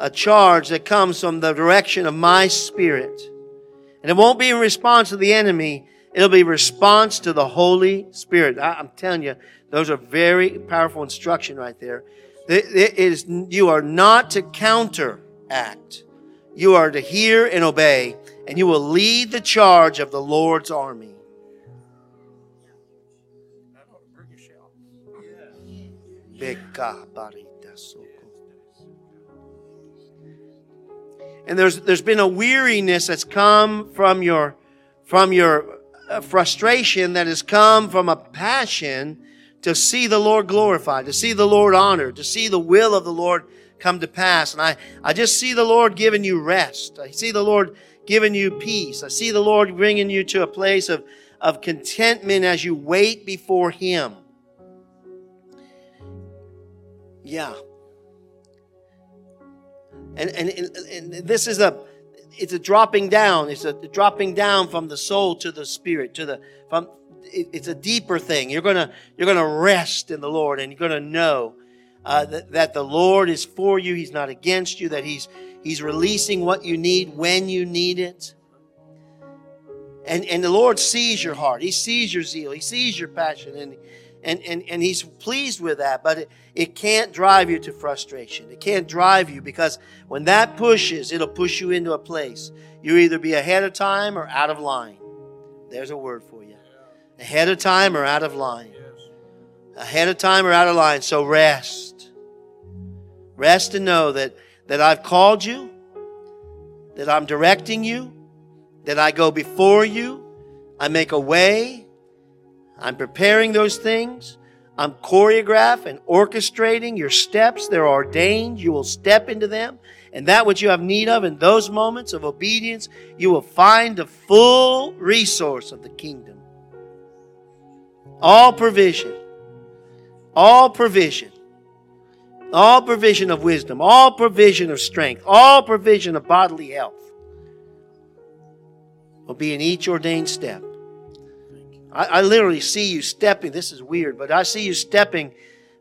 A charge that comes from the direction of my Spirit. And it won't be in response to the enemy. It'll be in response to the Holy Spirit. I'm telling you, those are very powerful instruction right there. You are not to counteract. You are to hear and obey. And you will lead the charge of the Lord's army. Big God, buddy. And there's been a weariness that's come from your frustration, that has come from a passion to see the Lord glorified, to see the Lord honored, to see the will of the Lord come to pass. And I just see the Lord giving you rest. I see the Lord giving you peace. I see the Lord bringing you to a place of contentment as you wait before Him. Yeah. And this is a dropping down. It's a dropping down from the soul to the spirit it's a deeper thing. You're gonna rest in the Lord, and you're gonna know that the Lord is for you. He's not against you, that He's releasing what you need when you need it. And the Lord sees your heart. He sees your zeal. He sees your passion. And He's pleased with that. But it can't drive you to frustration. It can't drive you, because when that pushes, it'll push you into a place. You'll either be ahead of time or out of line. There's a word for you. Ahead of time or out of line. Ahead of time or out of line. So rest. Rest and know that I've called you, that I'm directing you, that I go before you, I make a way, I'm preparing those things, I'm choreographing and orchestrating your steps. They're ordained. You will step into them, and that which you have need of in those moments of obedience, you will find the full resource of the kingdom. All provision. All provision. All provision of wisdom. All provision of strength. All provision of bodily health will be in each ordained step. I literally see you stepping. This is weird, but I see you stepping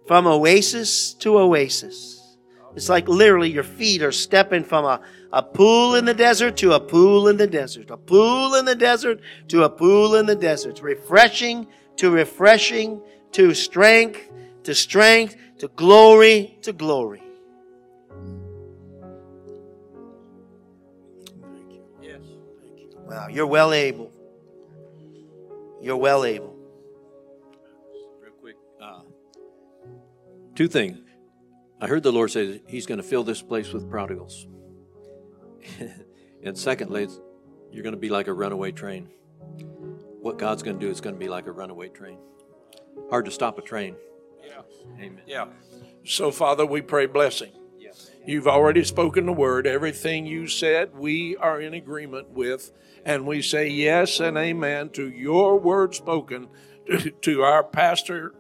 from oasis to oasis. It's like literally your feet are stepping from a pool in the desert to a pool in the desert. A pool in the desert to a pool in the desert. Refreshing to refreshing to strength to strength to glory to glory. Wow, you're well able. You're well able. Real quick, two things. I heard the Lord say He's going to fill this place with prodigals. And secondly, you're going to be like a runaway train. What God's going to do is going to be like a runaway train. Hard to stop a train. Yeah. Amen. Yeah. So, Father, we pray blessing. You've already spoken the word. Everything you said, we are in agreement with. And we say yes and amen to your word spoken, to our pastor,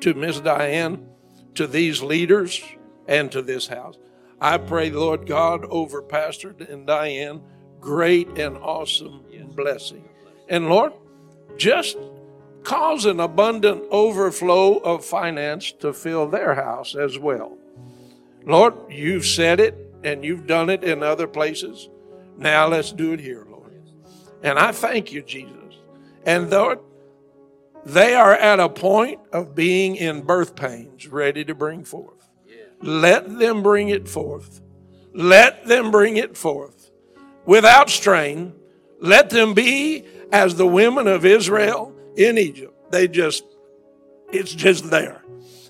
to Ms. Diane, to these leaders, and to this house. I pray, Lord God, over Pastor and Diane, great and awesome blessing. And Lord, just cause an abundant overflow of finance to fill their house as well. Lord, you've said it and you've done it in other places. Now let's do it here, Lord. And I thank you, Jesus. And Lord, they are at a point of being in birth pains, ready to bring forth. Let them bring it forth. Let them bring it forth. Without strain, let them be as the women of Israel in Egypt. It's just there.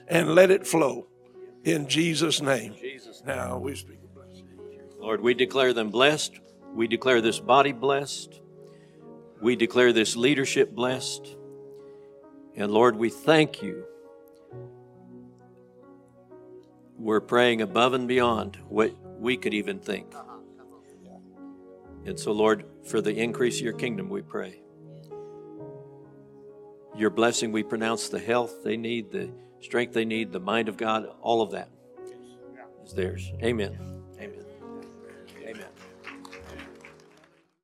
And let it flow. In Jesus' name. Now we speak a blessing. Lord, we declare them blessed. We declare this body blessed. We declare this leadership blessed. And Lord, we thank you. We're praying above and beyond what we could even think. And so, Lord, for the increase of your kingdom, we pray. Your blessing, we pronounce the health they need, the strength they need, the mind of God, all of that is theirs. Amen. Amen.